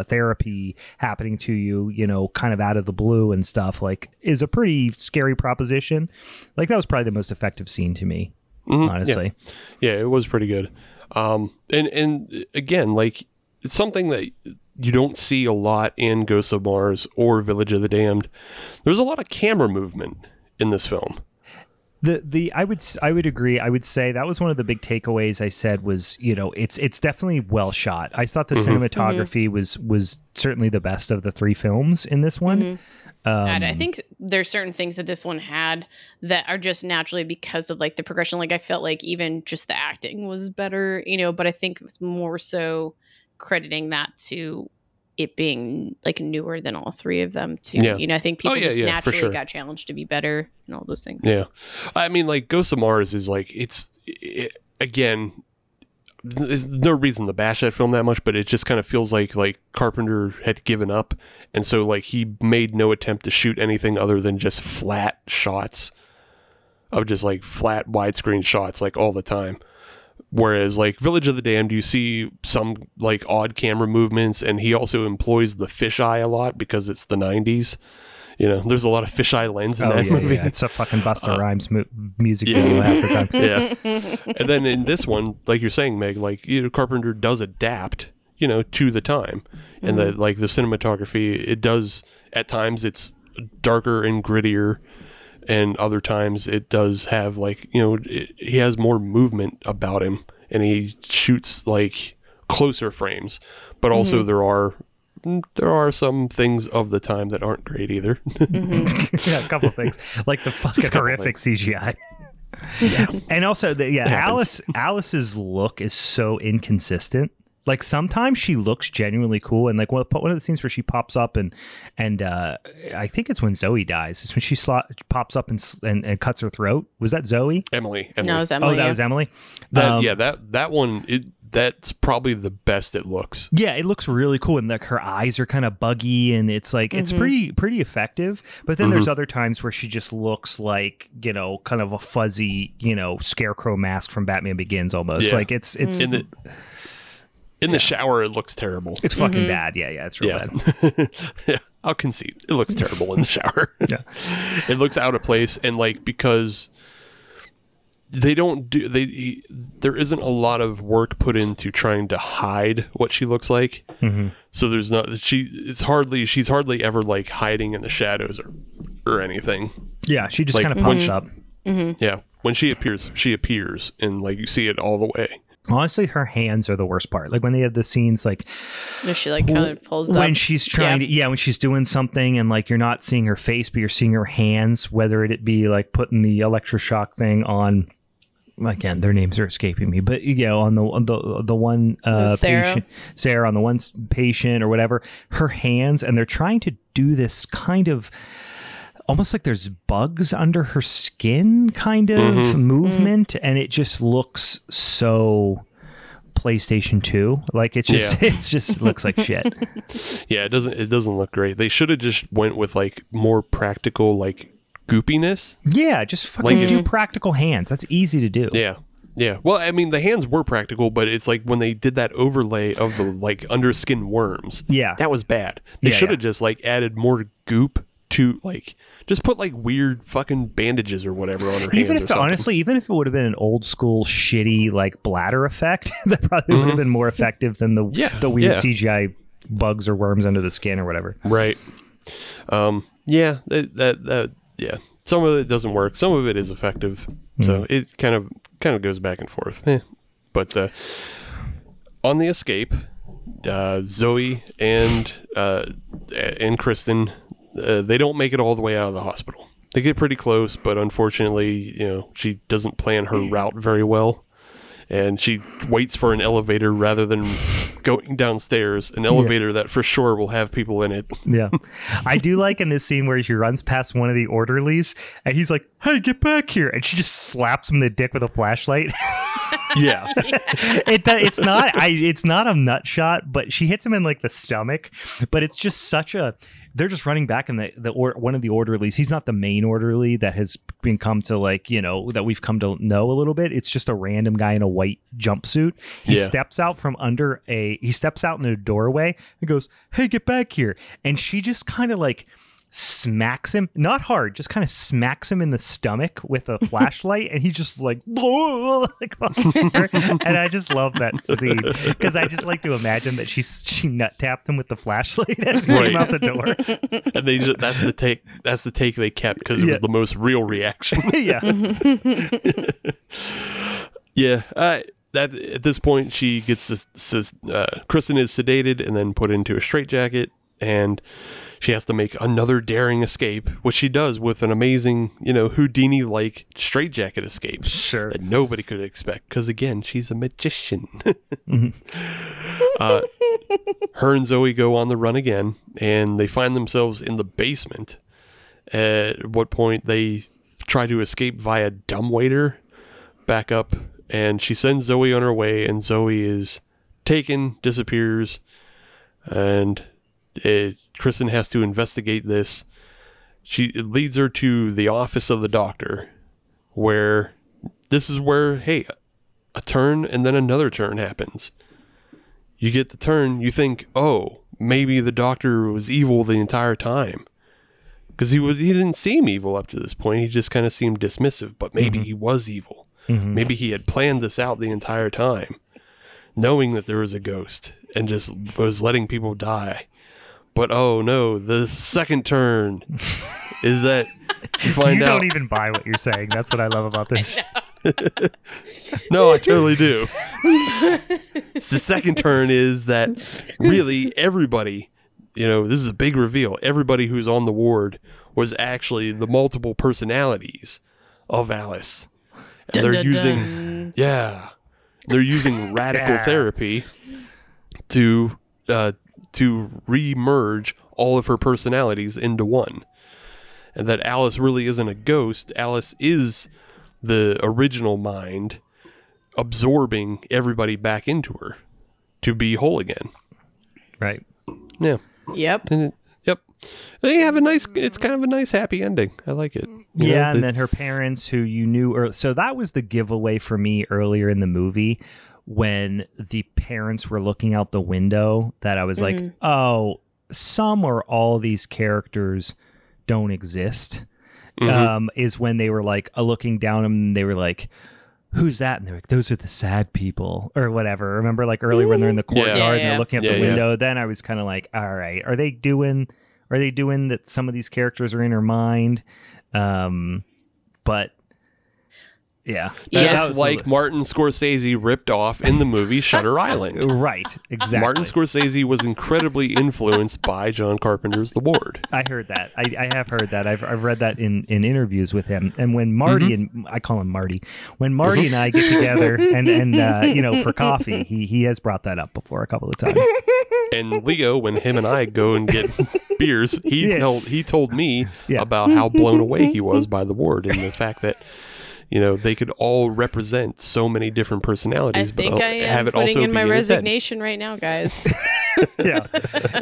therapy happening to you, kind of out of the blue and stuff, like is a pretty scary proposition. Like that was probably the most effective scene to me, honestly. Yeah, it was pretty good. And again, like, it's something that you don't see a lot in Ghosts of Mars or Village of the Damned. There's a lot of camera movement in this film. I would agree. I would say that was one of the big takeaways I said was, it's definitely well shot. I thought the cinematography was certainly the best of the three films in this one. And I think there's certain things that this one had that are just naturally because of like the progression. Like I felt like even just the acting was better, but I think it was more so crediting that to it being like newer than all three of them too. Yeah. I think people just naturally got challenged to be better and all those things. Yeah. I mean, like Ghosts of Mars is like, again, there's no reason to bash that film that much, but it just kind of feels like Carpenter had given up, and so like he made no attempt to shoot anything other than just flat shots of just like flat widescreen shots like all the time. Whereas like Village of the Damned, you see some like odd camera movements, and he also employs the fisheye a lot because it's the 90s. You know, there's a lot of fisheye lens in that movie. Yeah. It's a fucking Busta Rhymes music video half the time. Yeah. And then in this one, like you're saying, Meg, like, you know, Carpenter does adapt, you know, to the time. Mm-hmm. And that, like, the cinematography, it does, at times, it's darker and grittier. And other times, it does have, like, you know, he has more movement about him. And he shoots, like, closer frames. But also, there are some things of the time that aren't great either. Mm-hmm. Yeah, a couple of things. Like the fucking horrific CGI. Yeah. And also, Alice's look is so inconsistent. Like sometimes she looks genuinely cool, and like one of the scenes where she pops up and I think it's when Zoe dies. It's when she pops up and cuts her throat. Was that Zoe? Emily. No, it was Emily. Oh, that was Emily. That one. That's probably the best it looks. Yeah, it looks really cool, and like her eyes are kind of buggy, and it's like it's pretty effective. But then there's other times where she just looks like, you know, kind of a fuzzy, you know, scarecrow mask from Batman Begins almost. Yeah. Like it's in the shower, it looks terrible. It's fucking bad. Yeah, it's real bad. Yeah, I'll concede it looks terrible in the shower. Yeah, it looks out of place, and like because. There isn't a lot of work put into trying to hide what she looks like. Mm-hmm. So there's she's hardly ever like hiding in the shadows or anything. Yeah. She just like, kind of pops up. Mm-hmm. Yeah. When she appears and like, you see it all the way. Honestly, her hands are the worst part. Like when they have the scenes, like she like kind of pulls up when she's trying to, when she's doing something, and like you're not seeing her face, but you're seeing her hands, whether it be like putting the electroshock thing on. Again, their names are escaping me, but you know, on the one Sarah on the one patient or whatever, her hands, and they're trying to do this kind of almost like there's bugs under her skin kind of movement, and it just looks so PlayStation 2. Like it's just it looks like shit. Yeah, it doesn't look great. They should have just went with like more practical like goopiness. Yeah, just fucking like, do practical hands. That's easy to do. Yeah. Well, I mean, the hands were practical, but it's like when they did that overlay of the like underskin worms. Yeah, that was bad. They should have just like added more goop to like just put like weird fucking bandages or whatever on her hands. Even if it would have been an old school shitty like bladder effect, that probably would have been more effective than the weird CGI bugs or worms under the skin or whatever. Right. Yeah, some of it doesn't work. Some of it is effective, so it kind of goes back and forth. But on the escape, Zoe and Kristen, they don't make it all the way out of the hospital. They get pretty close, but unfortunately, you know, she doesn't plan her route very well, and she waits for an elevator rather than going downstairs, an elevator that for sure will have people in it. Yeah. I do like in this scene where she runs past one of the orderlies and he's like, "Hey, get back here." And she just slaps him in the dick with a flashlight. Yeah. It's not a nut shot, but she hits him in like the stomach, but it's just such a, they're just running back in the one of the orderlies. He's not the main orderly that has been come to like, you know, that we've come to know a little bit. It's just a random guy in a white jumpsuit. He steps out from under he steps out in a doorway and goes, "Hey, get back here." And she just kind of like smacks him, not hard, just kind of smacks him in the stomach with a flashlight, and he just like and I just love that scene because I just like to imagine that she nut tapped him with the flashlight as he came out the door, and they just, that's the take they kept because it was the most real reaction. At this point she gets Kristen is sedated and then put into a straitjacket, and she has to make another daring escape, which she does with an amazing, you know, Houdini-like straitjacket escape. Sure. That nobody could expect, because again, she's a magician. Her and Zoe go on the run again, and they find themselves in the basement, at what point they try to escape via dumbwaiter back up and she sends Zoe on her way, and Zoe is taken, disappears, and Kristen has to investigate this. It leads her to the office of the doctor, where this is where, hey, a turn and then another turn happens. You get the turn, you think, oh, maybe the doctor was evil the entire time. Because he didn't seem evil up to this point. He just kind of seemed dismissive, but maybe he was evil. Mm-hmm. Maybe he had planned this out the entire time, knowing that there was a ghost and just was letting people die. But oh no, the second turn is that you find out. You don't even buy what you're saying. That's what I love about this. No, I totally do. The second turn is that really everybody, you know, this is a big reveal. Everybody who's on the ward was actually the multiple personalities of Alice. And dun, they're dun, using, dun. Yeah, they're using radical therapy to re-merge all of her personalities into one. And that Alice really isn't a ghost. Alice is the original mind absorbing everybody back into her to be whole again. Right. Yeah. Yep. And yep. They have it's kind of a nice happy ending. I like it. You know, and then her parents who you knew. So that was the giveaway for me earlier in the movie when the parents were looking out the window that I was like, oh, some or all these characters don't exist. Is when they were like looking down and they were like, who's that? And they're like, those are the sad people or whatever. Remember like earlier when they're in the courtyard and they're looking at the window. Then I was kind of like, all right, are they doing that? Some of these characters are in her mind. But yeah, that's like Martin Scorsese ripped off in the movie Shutter Island. Right. Exactly. Martin Scorsese was incredibly influenced by John Carpenter's The Ward. I heard that. I have heard that. I've read that in interviews with him. And when Marty and I call him Marty, when Marty and I get together and you know, for coffee, he has brought that up before a couple of times. And Leo, when him and I go and get beers, he told me about how blown away he was by The Ward and the fact that, you know, they could all represent so many different personalities. I think but I am have it putting also in my resignation right now, guys. Yeah,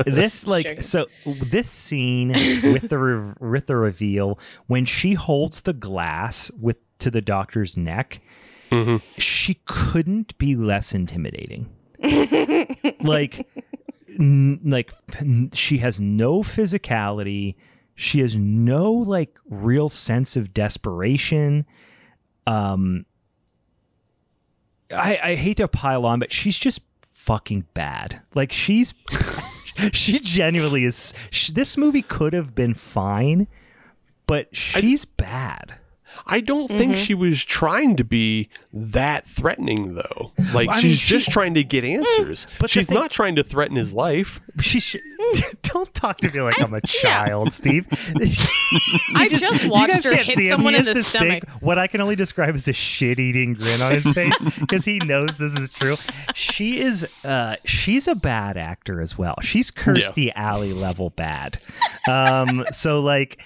this like sure. So this scene with the reveal when she holds the glass to the doctor's neck, she couldn't be less intimidating. like she has no physicality. She has no like real sense of desperation. I hate to pile on, but she's just fucking bad. Like she genuinely is. This movie could have been fine, but she's bad. I don't think she was trying to be that threatening, though. Like, she's just trying to get answers. But she's not trying to threaten his life. Don't talk to me like I'm a child, Steve. I just watched her hit someone in the stomach. What I can only describe as a shit-eating grin on his face, because he knows this is true. She is, she's a bad actor as well. She's Kirstie Alley level bad. So, like...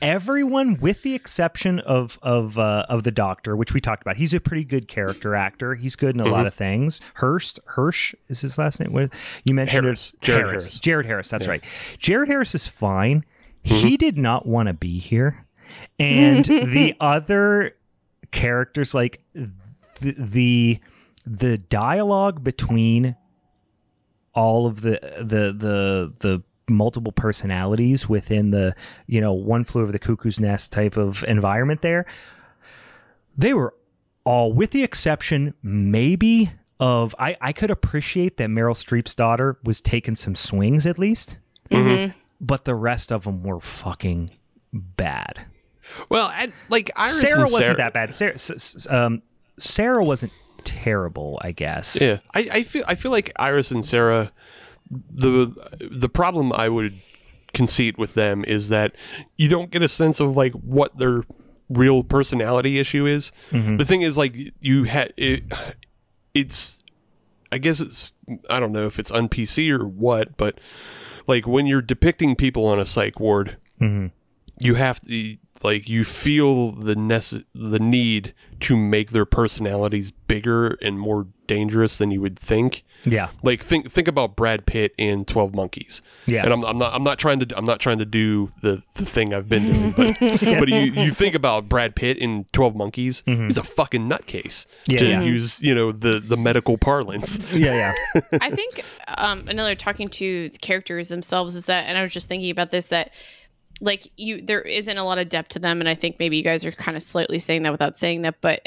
Everyone, with the exception of the doctor, which we talked about, he's a pretty good character actor. He's good in a lot of things. Hirsch is his last name. What you mentioned, Harris. Jared Harris. Jared Harris. That's right. Jared Harris is fine. He did not want to be here, and the other characters, like the dialogue between all of the multiple personalities within the, you know, One Flew Over the Cuckoo's Nest type of environment there. They were all, with the exception maybe of, I could appreciate that Meryl Streep's daughter was taking some swings at least, but the rest of them were fucking bad. Well, like Iris Sarah wasn't that bad. Sarah wasn't terrible, I guess. Yeah. I feel like Iris and Sarah, the problem I would concede with them is that you don't get a sense of like what their real personality issue is. The thing is, like, you had it's I guess it's, I don't know if it's un-PC or what, but like when you're depicting people on a psych ward, you have to, like, you feel the need to make their personalities bigger and more dangerous than you would think. Yeah. Like think about Brad Pitt in 12 Monkeys. Yeah. And I'm not trying to do the thing I've been doing, but but you think about Brad Pitt in 12 Monkeys, mm-hmm. he's a fucking nutcase use, you know, the medical parlance. Yeah, yeah. I think another talking to the characters themselves is that, and I was just thinking about this, that like there isn't a lot of depth to them, and I think maybe you guys are kind of slightly saying that without saying that, but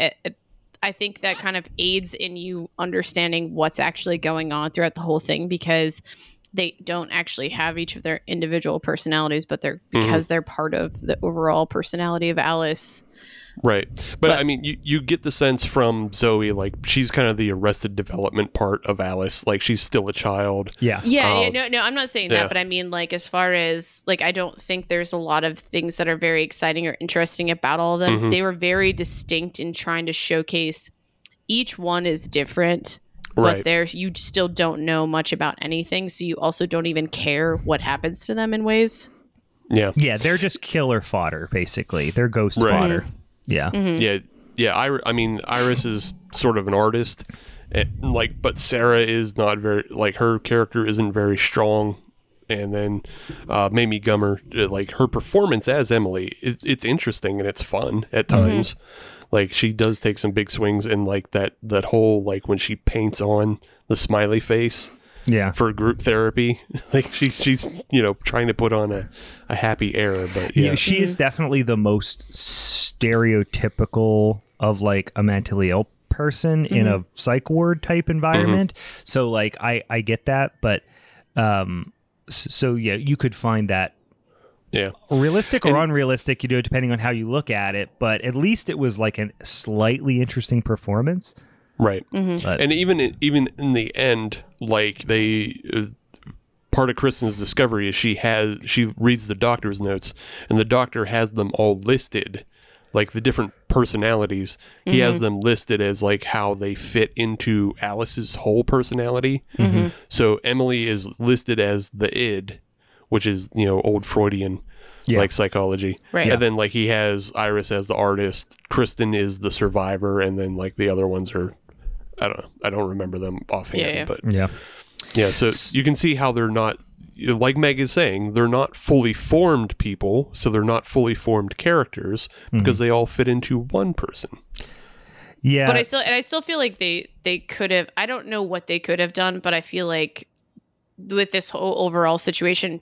I think that kind of aids in you understanding what's actually going on throughout the whole thing, because they don't actually have each of their individual personalities, but because they're part of the overall personality of Alice. Right. But I mean, you get the sense from Zoe, like, she's kind of the arrested development part of Alice. Like, she's still a child. Yeah. Yeah. No, I'm not saying that, but I mean, like, as far as, like, I don't think there's a lot of things that are very exciting or interesting about all of them. Mm-hmm. They were very distinct in trying to showcase each one is different. Right. But you still don't know much about anything, so you also don't even care what happens to them in ways. Yeah. Yeah, they're just killer fodder, basically. They're ghost fodder. Mm-hmm. Yeah. Mm-hmm. Yeah. Yeah. I mean, Iris is sort of an artist, but Sarah is not very, like, her character isn't very strong. And then Mamie Gummer, like, her performance as Emily, it's interesting and it's fun at times. Mm-hmm. Like, she does take some big swings, and like that whole, like, when she paints on the smiley face. Yeah, for group therapy, like she's you know, trying to put on a happy air, but yeah, she is definitely the most stereotypical of, like, a mentally ill person in a psych ward type environment. So, like, I get that, but so yeah, you could find that realistic or unrealistic, you know, depending on how you look at it. But at least it was like a slightly interesting performance. Right. Mm-hmm. And even in the end, like, part of Kristen's discovery is she reads the doctor's notes, and the doctor has them all listed, like, the different personalities. He has them listed as, like, how they fit into Alice's whole personality. Mm-hmm. So Emily is listed as the id, which is, you know, old Freudian. Yeah. Like, psychology. Right. And then, like, he has Iris as the artist, Kristen is the survivor, and then, like, the other ones are, I don't remember them offhand. Yeah, yeah. But yeah, so you can see how they're not, like Meg is saying, they're not fully formed people, so they're not fully formed characters, because they all fit into one person. Yeah. But I still feel like they could have, I don't know what they could have done, but I feel like with this whole overall situation,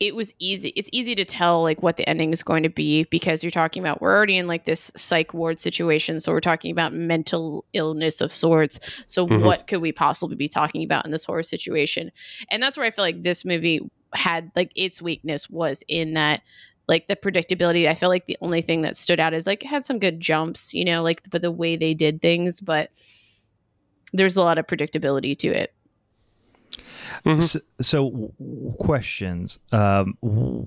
it was easy. It's easy to tell, like, what the ending is going to be, because you're talking about, we're already in, like, this psych ward situation, so we're talking about mental illness of sorts. So what could we possibly be talking about in this horror situation? And that's where I feel like this movie had, like, its weakness was in that, like, the predictability. I feel like the only thing that stood out is, like, it had some good jumps, you know, like, but the way they did things, but there's a lot of predictability to it. Mm-hmm. So questions. Were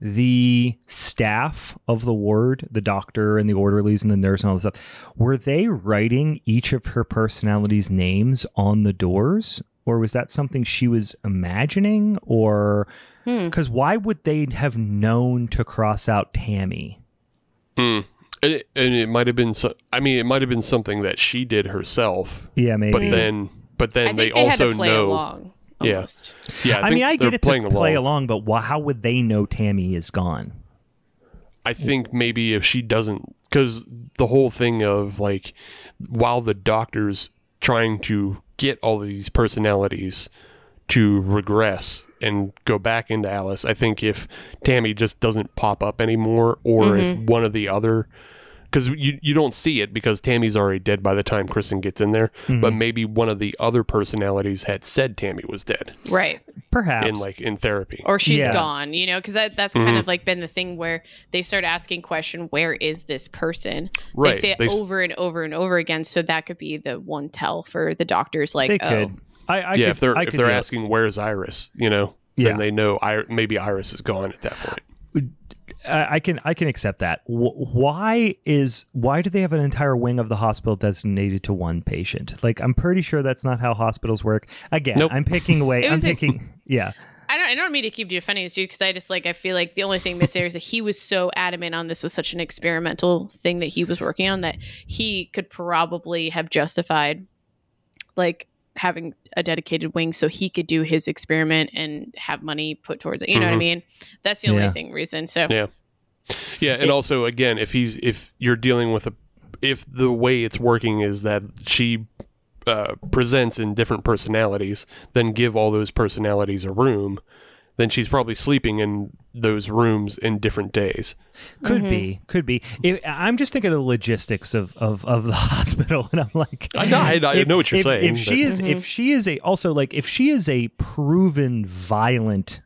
the staff of the ward, the doctor and the orderlies and the nurse and all this stuff, were they writing each of her personalities' names on the doors? Or was that something she was imagining? Or because why would they have known to cross out Tammy? And it might have been, it might have been something that she did herself. Yeah, maybe. But then... But then they also know. Yeah. Yeah. I mean, I get it to play along, but how would they know Tammy is gone? I think maybe if she doesn't, because the whole thing of, like, while the doctor's trying to get all these personalities to regress and go back into Alice, I think if Tammy just doesn't pop up anymore, or if one of the other. Because you don't see it, because Tammy's already dead by the time Kristen gets in there. Mm-hmm. But maybe one of the other personalities had said Tammy was dead. Right. Perhaps. In therapy. Or she's gone, you know, because that's kind of, like, been the thing where they start asking question, where is this person? Right. They say it over and over and over again. So that could be the one tell for the doctors, like, could. If they're asking, where's Iris, you know, then they know maybe Iris is gone at that point. I can accept that. Why do they have an entire wing of the hospital designated to one patient? Like, I'm pretty sure that's not how hospitals work. Again, nope. I'm picking away. I don't mean to keep defending this dude, because I feel like the only thing missing is that he was so adamant on this was such an experimental thing that he was working on that he could probably have justified like having a dedicated wing so he could do his experiment and have money put towards it. You know what I mean? That's the only thing reason. So yeah, and also again, if you're dealing with if the way it's working is that she presents in different personalities, then give all those personalities a room, then she's probably sleeping in those rooms in different days. Could be. I'm just thinking of the logistics of the hospital, and I'm like, I know what you're saying. If she is a proven violent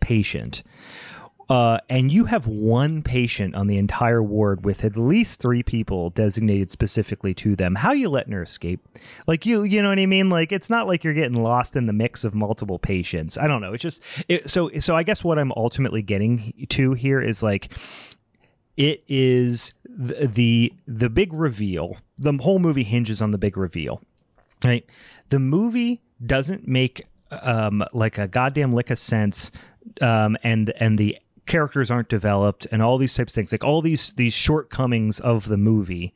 patient, and you have one patient on the entire ward with at least three people designated specifically to them, how are you letting her escape? Like, you know what I mean? Like, it's not like you're getting lost in the mix of multiple patients. I don't know. It's just so I guess what I'm ultimately getting to here is like, it is the big reveal. The whole movie hinges on the big reveal, right? The movie doesn't make like a goddamn lick of sense, and the characters aren't developed and all these types of things, like all these shortcomings of the movie.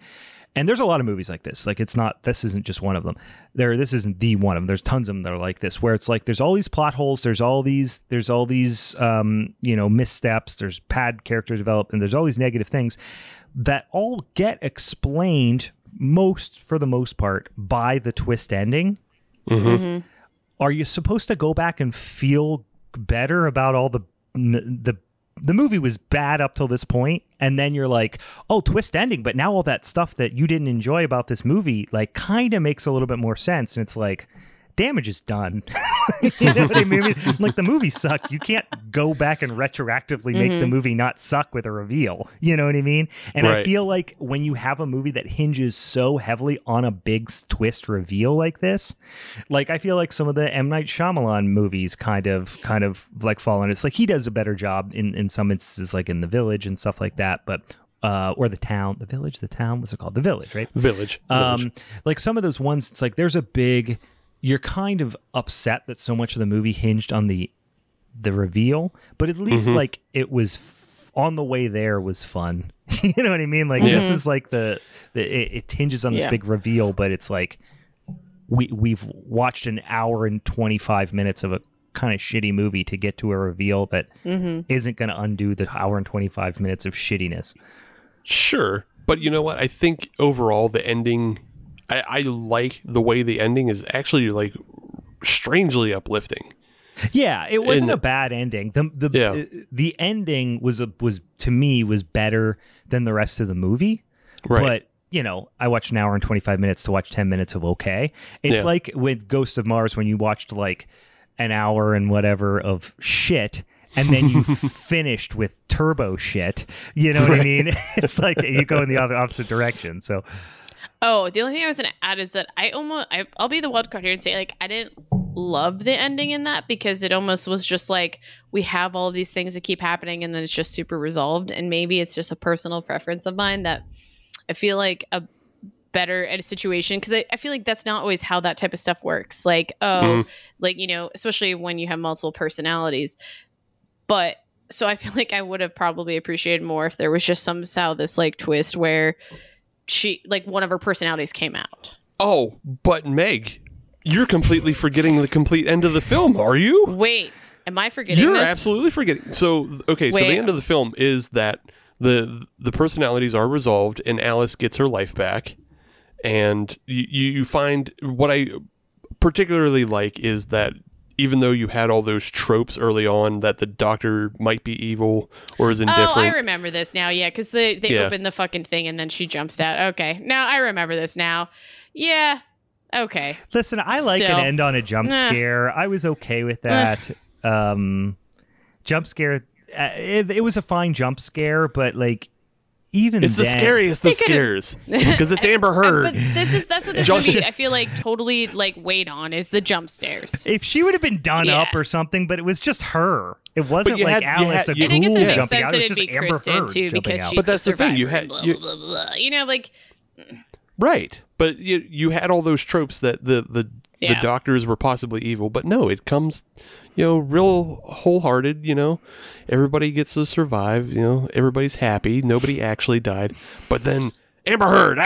And there's a lot of movies like this. Like, this isn't just one of them. This isn't the one of them. There's tons of them that are like this, where it's like, there's all these plot holes. There's all these, missteps. There's bad character development. There's all these negative things that all get explained for the most part by the twist ending. Mm-hmm. Are you supposed to go back and feel better about all the movie was bad up till this point, and then you're like, oh, twist ending, but now all that stuff that you didn't enjoy about this movie like kind of makes a little bit more sense, and it's like, damage is done. You know what I mean? Like, the movie sucked. You can't go back and retroactively make the movie not suck with a reveal. You know what I mean? And right. I feel like when you have a movie that hinges so heavily on a big twist reveal like this, like, I feel like some of the M. Night Shyamalan movies kind of like fall in. It's like, he does a better job in some instances, like in The Village and stuff like that, but or The Town, The Village, The Town, what's it called? The Village, right? Village. Like some of those ones, it's like there's a big... You're kind of upset that so much of the movie hinged on the reveal, but at least like it was on the way there was fun. You know what I mean? Like this is like it hinges on this big reveal, but it's like we've watched an hour and 25 minutes of a kind of shitty movie to get to a reveal that isn't going to undo the hour and 25 minutes of shittiness. Sure. But you know what? I think overall the ending... I like the way the ending is actually like strangely uplifting. Yeah, it wasn't a bad ending. The ending was to me was better than the rest of the movie. Right. But you know, I watched an hour and 25 minutes to watch 10 minutes of okay. It's like with Ghosts of Mars when you watched like an hour and whatever of shit. And then you finished with turbo shit. You know what I mean? It's like you go in the opposite direction. So. Oh, the only thing I was going to add is that I'll be the wild card here and say, like, I didn't love the ending in that because it almost was just like, we have all these things that keep happening and then it's just super resolved. And maybe it's just a personal preference of mine that I feel like a situation, because I feel like that's not always how that type of stuff works. Like, like, you know, especially when you have multiple personalities. But so I feel like I would have probably appreciated more if there was just somehow this like twist where she, like, one of her personalities came out. Oh, but Meg, you're completely forgetting the complete end of the film, are you? Wait, am I forgetting this? You're absolutely forgetting. So, okay, so the end of the film is that the personalities are resolved and Alice gets her life back. And you find, what I particularly like is that even though you had all those tropes early on that the doctor might be evil or is indifferent. Oh, I remember this now. Yeah, because they open the fucking thing and then she jumps out. Okay. Now I remember this now. Yeah. Okay. Listen, I like an end on a jump scare. I was okay with that. Jump scare. It was a fine jump scare, but like, even it's then, the scariest of scares because it's Amber Heard. But that's what this movie I feel like totally like weighed on is the jump scares. If she would have been done up or something, but it was just her. It wasn't like Alice a ghoul jumping out. It was just Amber Heard jumping out. But that's the thing. You had, you know, like right. But you had all those tropes that the the doctors were possibly evil, but no, it comes, real wholehearted, everybody gets to survive, everybody's happy, nobody actually died, but then Amber Heard,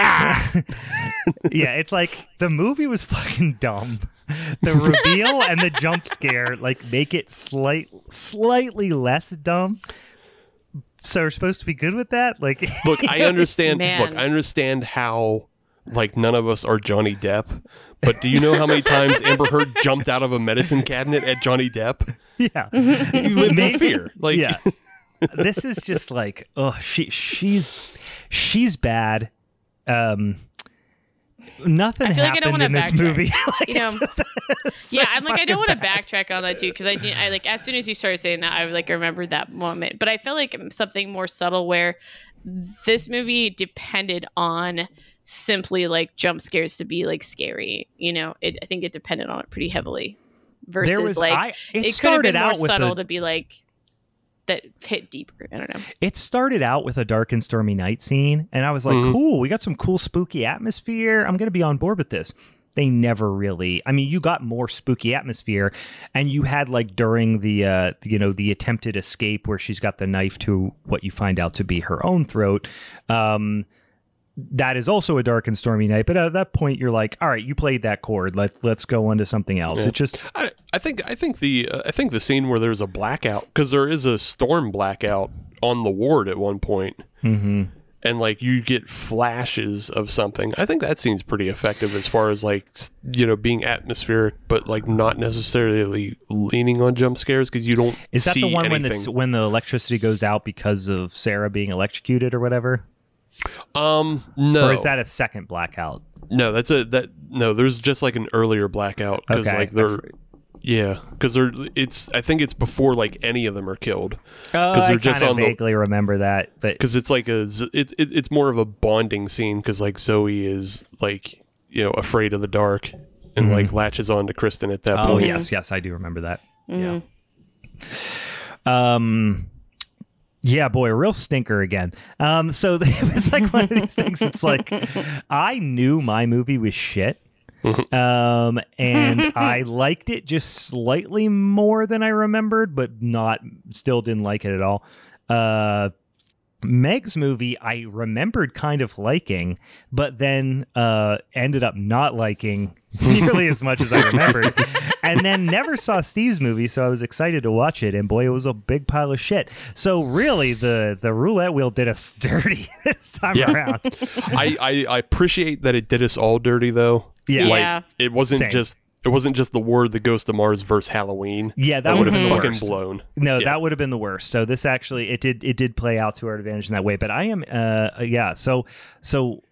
Yeah, it's like, the movie was fucking dumb. The reveal and the jump scare, make it slightly less dumb. So we're supposed to be good with that? Look, I understand. Look, I understand how, none of us are Johnny Depp. But do you know how many times Amber Heard jumped out of a medicine cabinet at Johnny Depp? Yeah, you live in fear. This is just she's bad. Nothing happened in this movie. I don't want to backtrack on that too, because I as soon as you started saying that, I remembered that moment. But I feel like something more subtle where this movie depended on simply jump scares to be scary. I think it depended on it pretty heavily. Versus it could have been more subtle to be that hit deeper. I don't know. It started out with a dark and stormy night scene, and I was cool, we got some cool spooky atmosphere. I'm going to be on board with this. They never really, you got more spooky atmosphere, and you had during the, the attempted escape where she's got the knife to what you find out to be her own throat. That is also a dark and stormy night, but at that point you're all right, you played that chord. Let's go on to something else. Yeah. It just, I think the scene where there's a blackout, because there is a storm blackout on the Ward at one point, and you get flashes of something. I think that scene's pretty effective as far as being atmospheric, but not necessarily leaning on jump scares, because you don't. Is that see the one anything. When the electricity goes out because of Sarah being electrocuted or whatever? No. Or is that a second blackout? No, there's just an earlier blackout, because I think it's before any of them are killed. Oh, I kind of vaguely remember that, but because it's it's more of a bonding scene, because Zoe is afraid of the dark and latches on to Kristen at that point. Oh yes, I do remember that. Mm. Yeah. Yeah, boy, a real stinker again. So it was one of these things. It's I knew my movie was shit, and I liked it just slightly more than I remembered, but still didn't like it at all. Meg's movie, I remembered kind of liking, but then ended up not liking nearly as much as I remembered, and then never saw Steve's movie, so I was excited to watch it, and boy, it was a big pile of shit. So really, the roulette wheel did us dirty this time around. I appreciate that it did us all dirty, though. Yeah, it wasn't just. It wasn't just The Ward, The Ghost of Mars versus Halloween. Yeah, that would have been fucking worst. Blown. No, that would have been the worst. So this actually, it did play out to our advantage in that way. But I am, So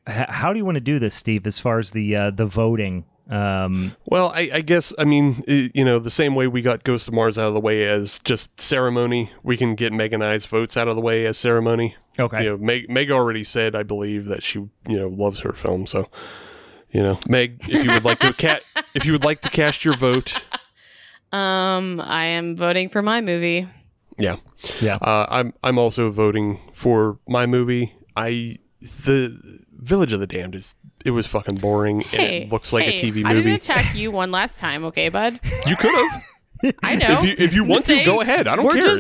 how do you want to do this, Steve? As far as the voting. Well, I guess the same way we got Ghost of Mars out of the way as just ceremony, we can get Meg and I's votes out of the way as ceremony. Okay. Meg already said, I believe, that she loves her film. So. Meg, if you would like to cast your vote, I am voting for my movie. Yeah. I'm also voting for my movie. The Village of the Damned was fucking boring, and it looks like a TV movie. I didn't attack you one last time, okay, bud? You could have. I know. If you want to, go ahead. I don't care.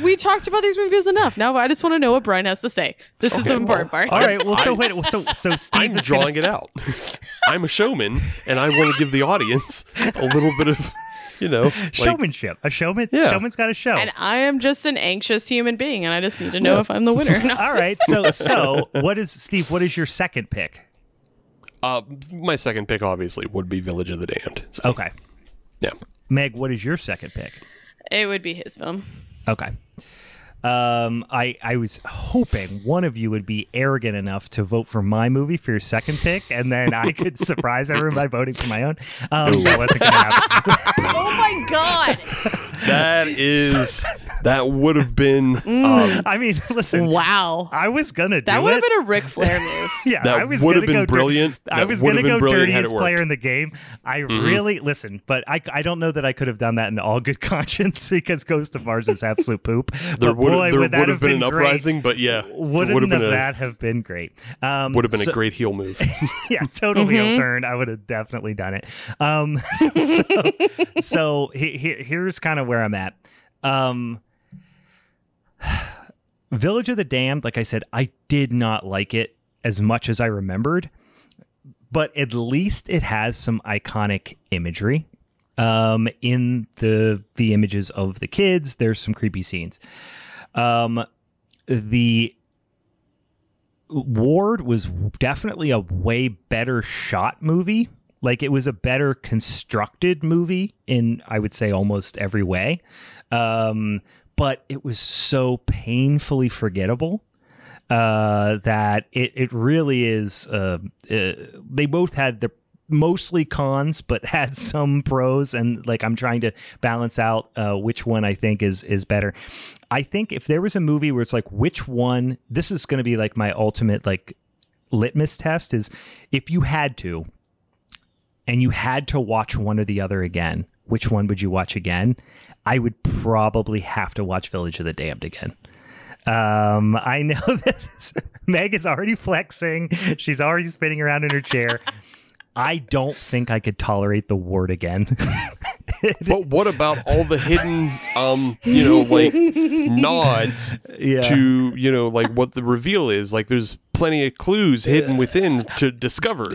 We talked about these reviews enough. Now I just want to know what Brian has to say. This is the important part. All right. Well, so Steve, I'm drawing it out. I'm a showman, and I want to give the audience a little bit of, showmanship. A showman. Yeah. Showman's got to show. And I am just an anxious human being, and I just need to know if I'm the winner. No. All right. So what is, Steve? What is your second pick? My second pick obviously would be Village of the Damned. So. Okay. Yeah. Meg, what is your second pick? It would be his film. Okay. I was hoping one of you would be arrogant enough to vote for my movie for your second pick, and then I could surprise everyone by voting for my own. That wasn't going to happen. Oh, my God. That is... That would have been... I mean, listen. Wow. I was going to do it. That would have been a Ric Flair move. Yeah. That would have been brilliant. I was going to go dirtiest player in the game. I really... Listen, but I don't know that I could have done that in all good conscience because Ghost of Mars is absolute poop. There would have been an uprising, but yeah. Wouldn't that have been great? Would have been a great heel move. Yeah, total heel turn. I would have definitely done it. So here's kind of where I'm at. Village of the Damned, like I said, I did not like it as much as I remembered, but at least it has some iconic imagery. In the images of the kids, there's some creepy scenes. The Ward was definitely a way better shot movie. Like, it was a better constructed movie in, I would say, almost every way. But it was so painfully forgettable that it really is... they both had the mostly cons, but had some pros. And, like, I'm trying to balance out which one I think is better. I think if there was a movie where it's like, which one... This is going to be, like, my ultimate, like, litmus test is if you had to... and you had to watch one or the other again, which one would you watch again? I would probably have to watch Village of the Damned again. I know Meg is already flexing. She's already spinning around in her chair. I don't think I could tolerate The Ward again. But what about all the hidden, like nods to, like what the reveal is? Like there's plenty of clues hidden within to discover.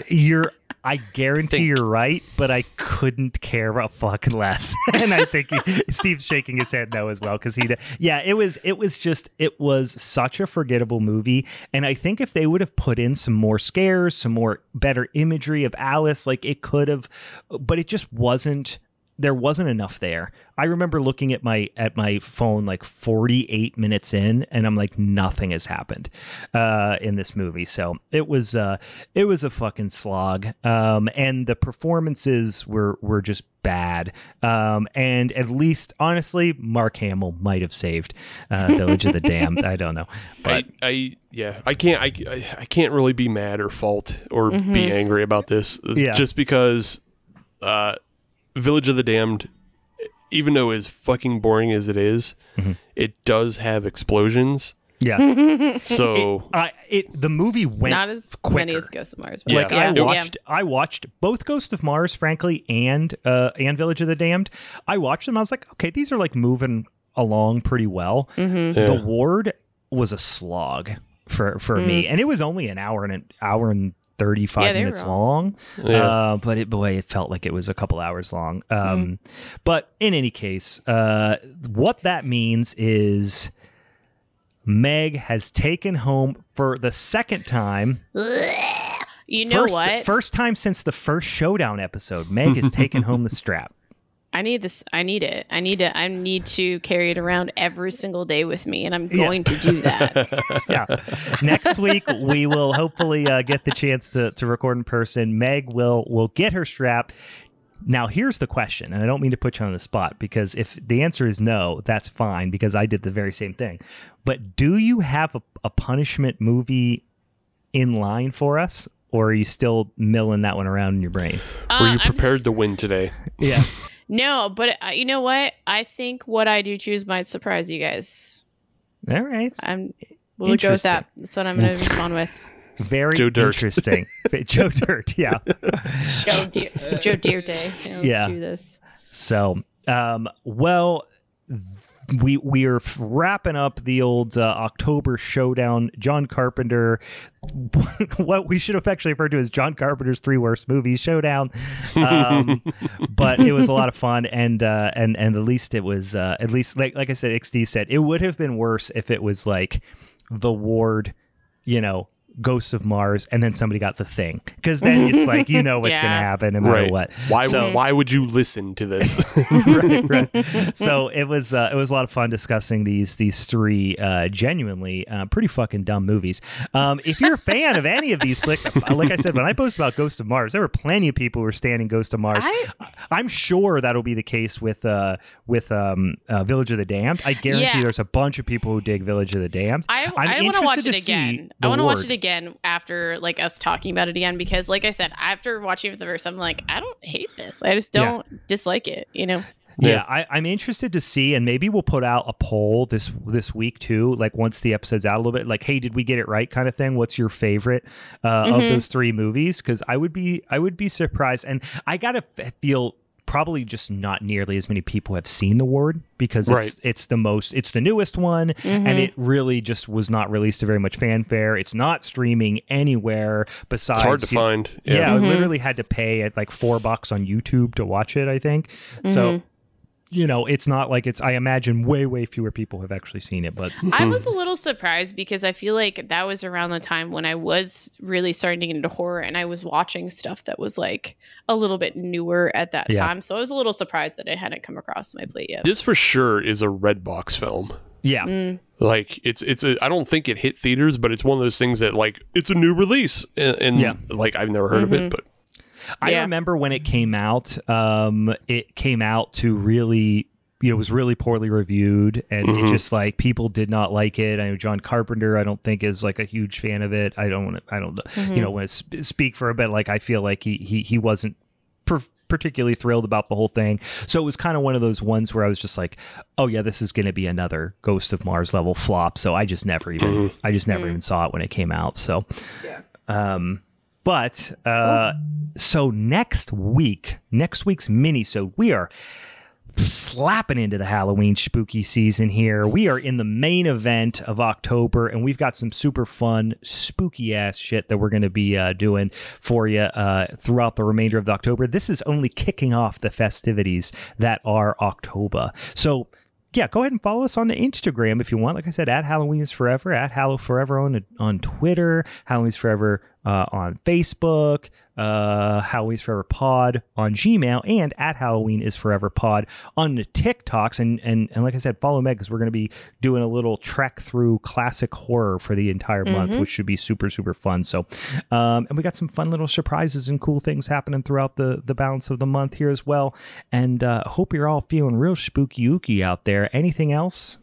I guarantee you're right, but I couldn't care a fucking less. And I think Steve's shaking his head no as well because it was such a forgettable movie. And I think if they would have put in some more scares, some more better imagery of Alice, like it could have, but it just wasn't. There wasn't enough there. I remember looking at my phone like 48 minutes in, and I'm like, nothing has happened in this movie. So it was a fucking slog, and the performances were just bad. And at least, honestly, Mark Hamill might have saved Village of the Damned. I don't know, but I can't really be mad or fault or be angry about this, just because. Village of the Damned, even though as fucking boring as it is, it does have explosions. Yeah. So the movie went not as quicker. Many as Ghosts of Mars. But like I watched both Ghosts of Mars, frankly, and Village of the Damned. I watched them. I was like, okay, these are like moving along pretty well. The Ward was a slog for me, and it was only an hour and 35 minutes long. But it felt like it was a couple hours long. But in any case, what that means is Meg has taken home for the second time. You know what? First time since the first Showdown episode, Meg has taken home the strap. I need this. I need it. I need it. I need to carry it around every single day with me, and I'm going to do that. Next week, we will hopefully get the chance to record in person. Meg will get her strap. Now, here's the question, and I don't mean to put you on the spot, because if the answer is no, that's fine, because I did the very same thing. But do you have a punishment movie in line for us? Or are you still milling that one around in your brain? Were you prepared to win today? Yeah. No, but you know what? I think what I do choose might surprise you guys. All right. We'll go with that. That's what I'm going to respond with. Very Joe interesting. Joe Dirt, yeah. Joe Dirt Day. Yeah, let's do this. So, We are wrapping up the old October Showdown. John Carpenter, what we should have actually referred to as John Carpenter's three worst movies Showdown, but it was a lot of fun, and at least it was at least like I said, XD said it would have been worse if it was like The Ward, Ghosts of Mars, and then somebody got The Thing, because then it's like, you know what's going to happen no matter what. Why would you listen to this? Right. So it was a lot of fun discussing these three genuinely pretty fucking dumb movies. If you're a fan of any of these flicks, like I said, when I posted about Ghosts of Mars, there were plenty of people who were standing Ghosts of Mars. I'm sure that'll be the case with Village of the Damned. I guarantee there's a bunch of people who dig Village of the Damned. I want to watch it again. I want to watch it again after like us talking about it again, because like I said, after watching it the verse, I'm like, I don't hate this. I just don't dislike it, you know? Yeah, I'm interested to see, and maybe we'll put out a poll this week too, like once the episode's out a little bit, like, hey, did we get it right kind of thing? What's your favorite of those three movies? Because I would be surprised, and I gotta feel probably just not nearly as many people have seen The Ward, because it's the newest one, and it really just was not released to very much fanfare. It's not streaming anywhere besides... It's hard to find. I literally had to pay at like $4 on YouTube to watch it, I think. So... You know, it's not like it's... I imagine way fewer people have actually seen it, but... I was a little surprised, because I feel like that was around the time when I was really starting to get into horror, and I was watching stuff that was like a little bit newer at that time. So I was a little surprised that it hadn't come across my plate yet. This for sure is a Redbox film. Yeah. Like, it's I don't think it hit theaters, but it's one of those things that, like, it's a new release. And like, I've never heard of it, but... I remember when it came out to really, you know, it was really poorly reviewed, and it just like, people did not like it. I know John Carpenter, I don't think, is like a huge fan of it. I don't want to speak for a bit. Like, I feel like he wasn't particularly thrilled about the whole thing. So it was kind of one of those ones where I was just like, oh yeah, this is going to be another Ghost of Mars level flop. So I just never even, even saw it when it came out. So, But so next week's minisode, we are slapping into the Halloween spooky season here. We are in the main event of October, and we've got some super fun, spooky-ass shit that we're going to be doing for you throughout the remainder of October. This is only kicking off the festivities that are October. So... yeah, go ahead and follow us on the Instagram if you want. Like I said, at Halloween is Forever, at Hallow Forever on Twitter, Halloween is Forever on Facebook, Halloween is Forever Pod on Gmail, and at Halloween is Forever Pod on the TikToks. And like I said, follow Meg, because we're going to be doing a little trek through classic horror for the entire month, which should be super, super fun. So, and we got some fun little surprises and cool things happening throughout the balance of the month here as well. And hope you're all feeling real spooky-ooky out there. Anything else?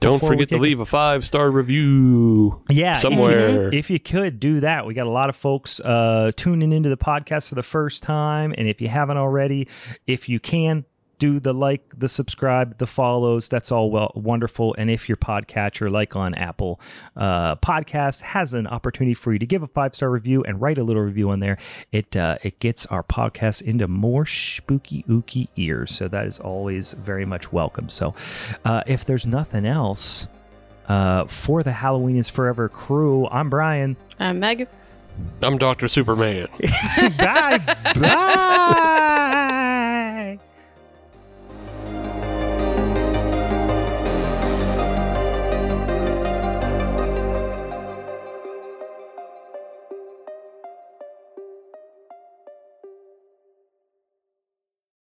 Don't forget to leave a 5-star review somewhere. If you could do that. We got a lot of folks tuning into the podcast for the first time. And if you haven't already, if you can, do the like, the subscribe, the follows. That's all wonderful. And if your podcatcher, like on Apple Podcasts, has an opportunity for you to give a 5-star review and write a little review on there, it gets our podcast into more spooky, ooky ears. So that is always very much welcome. So if there's nothing else, for the Halloween is Forever crew, I'm Brian. I'm Meg. I'm Dr. Superman. Bye.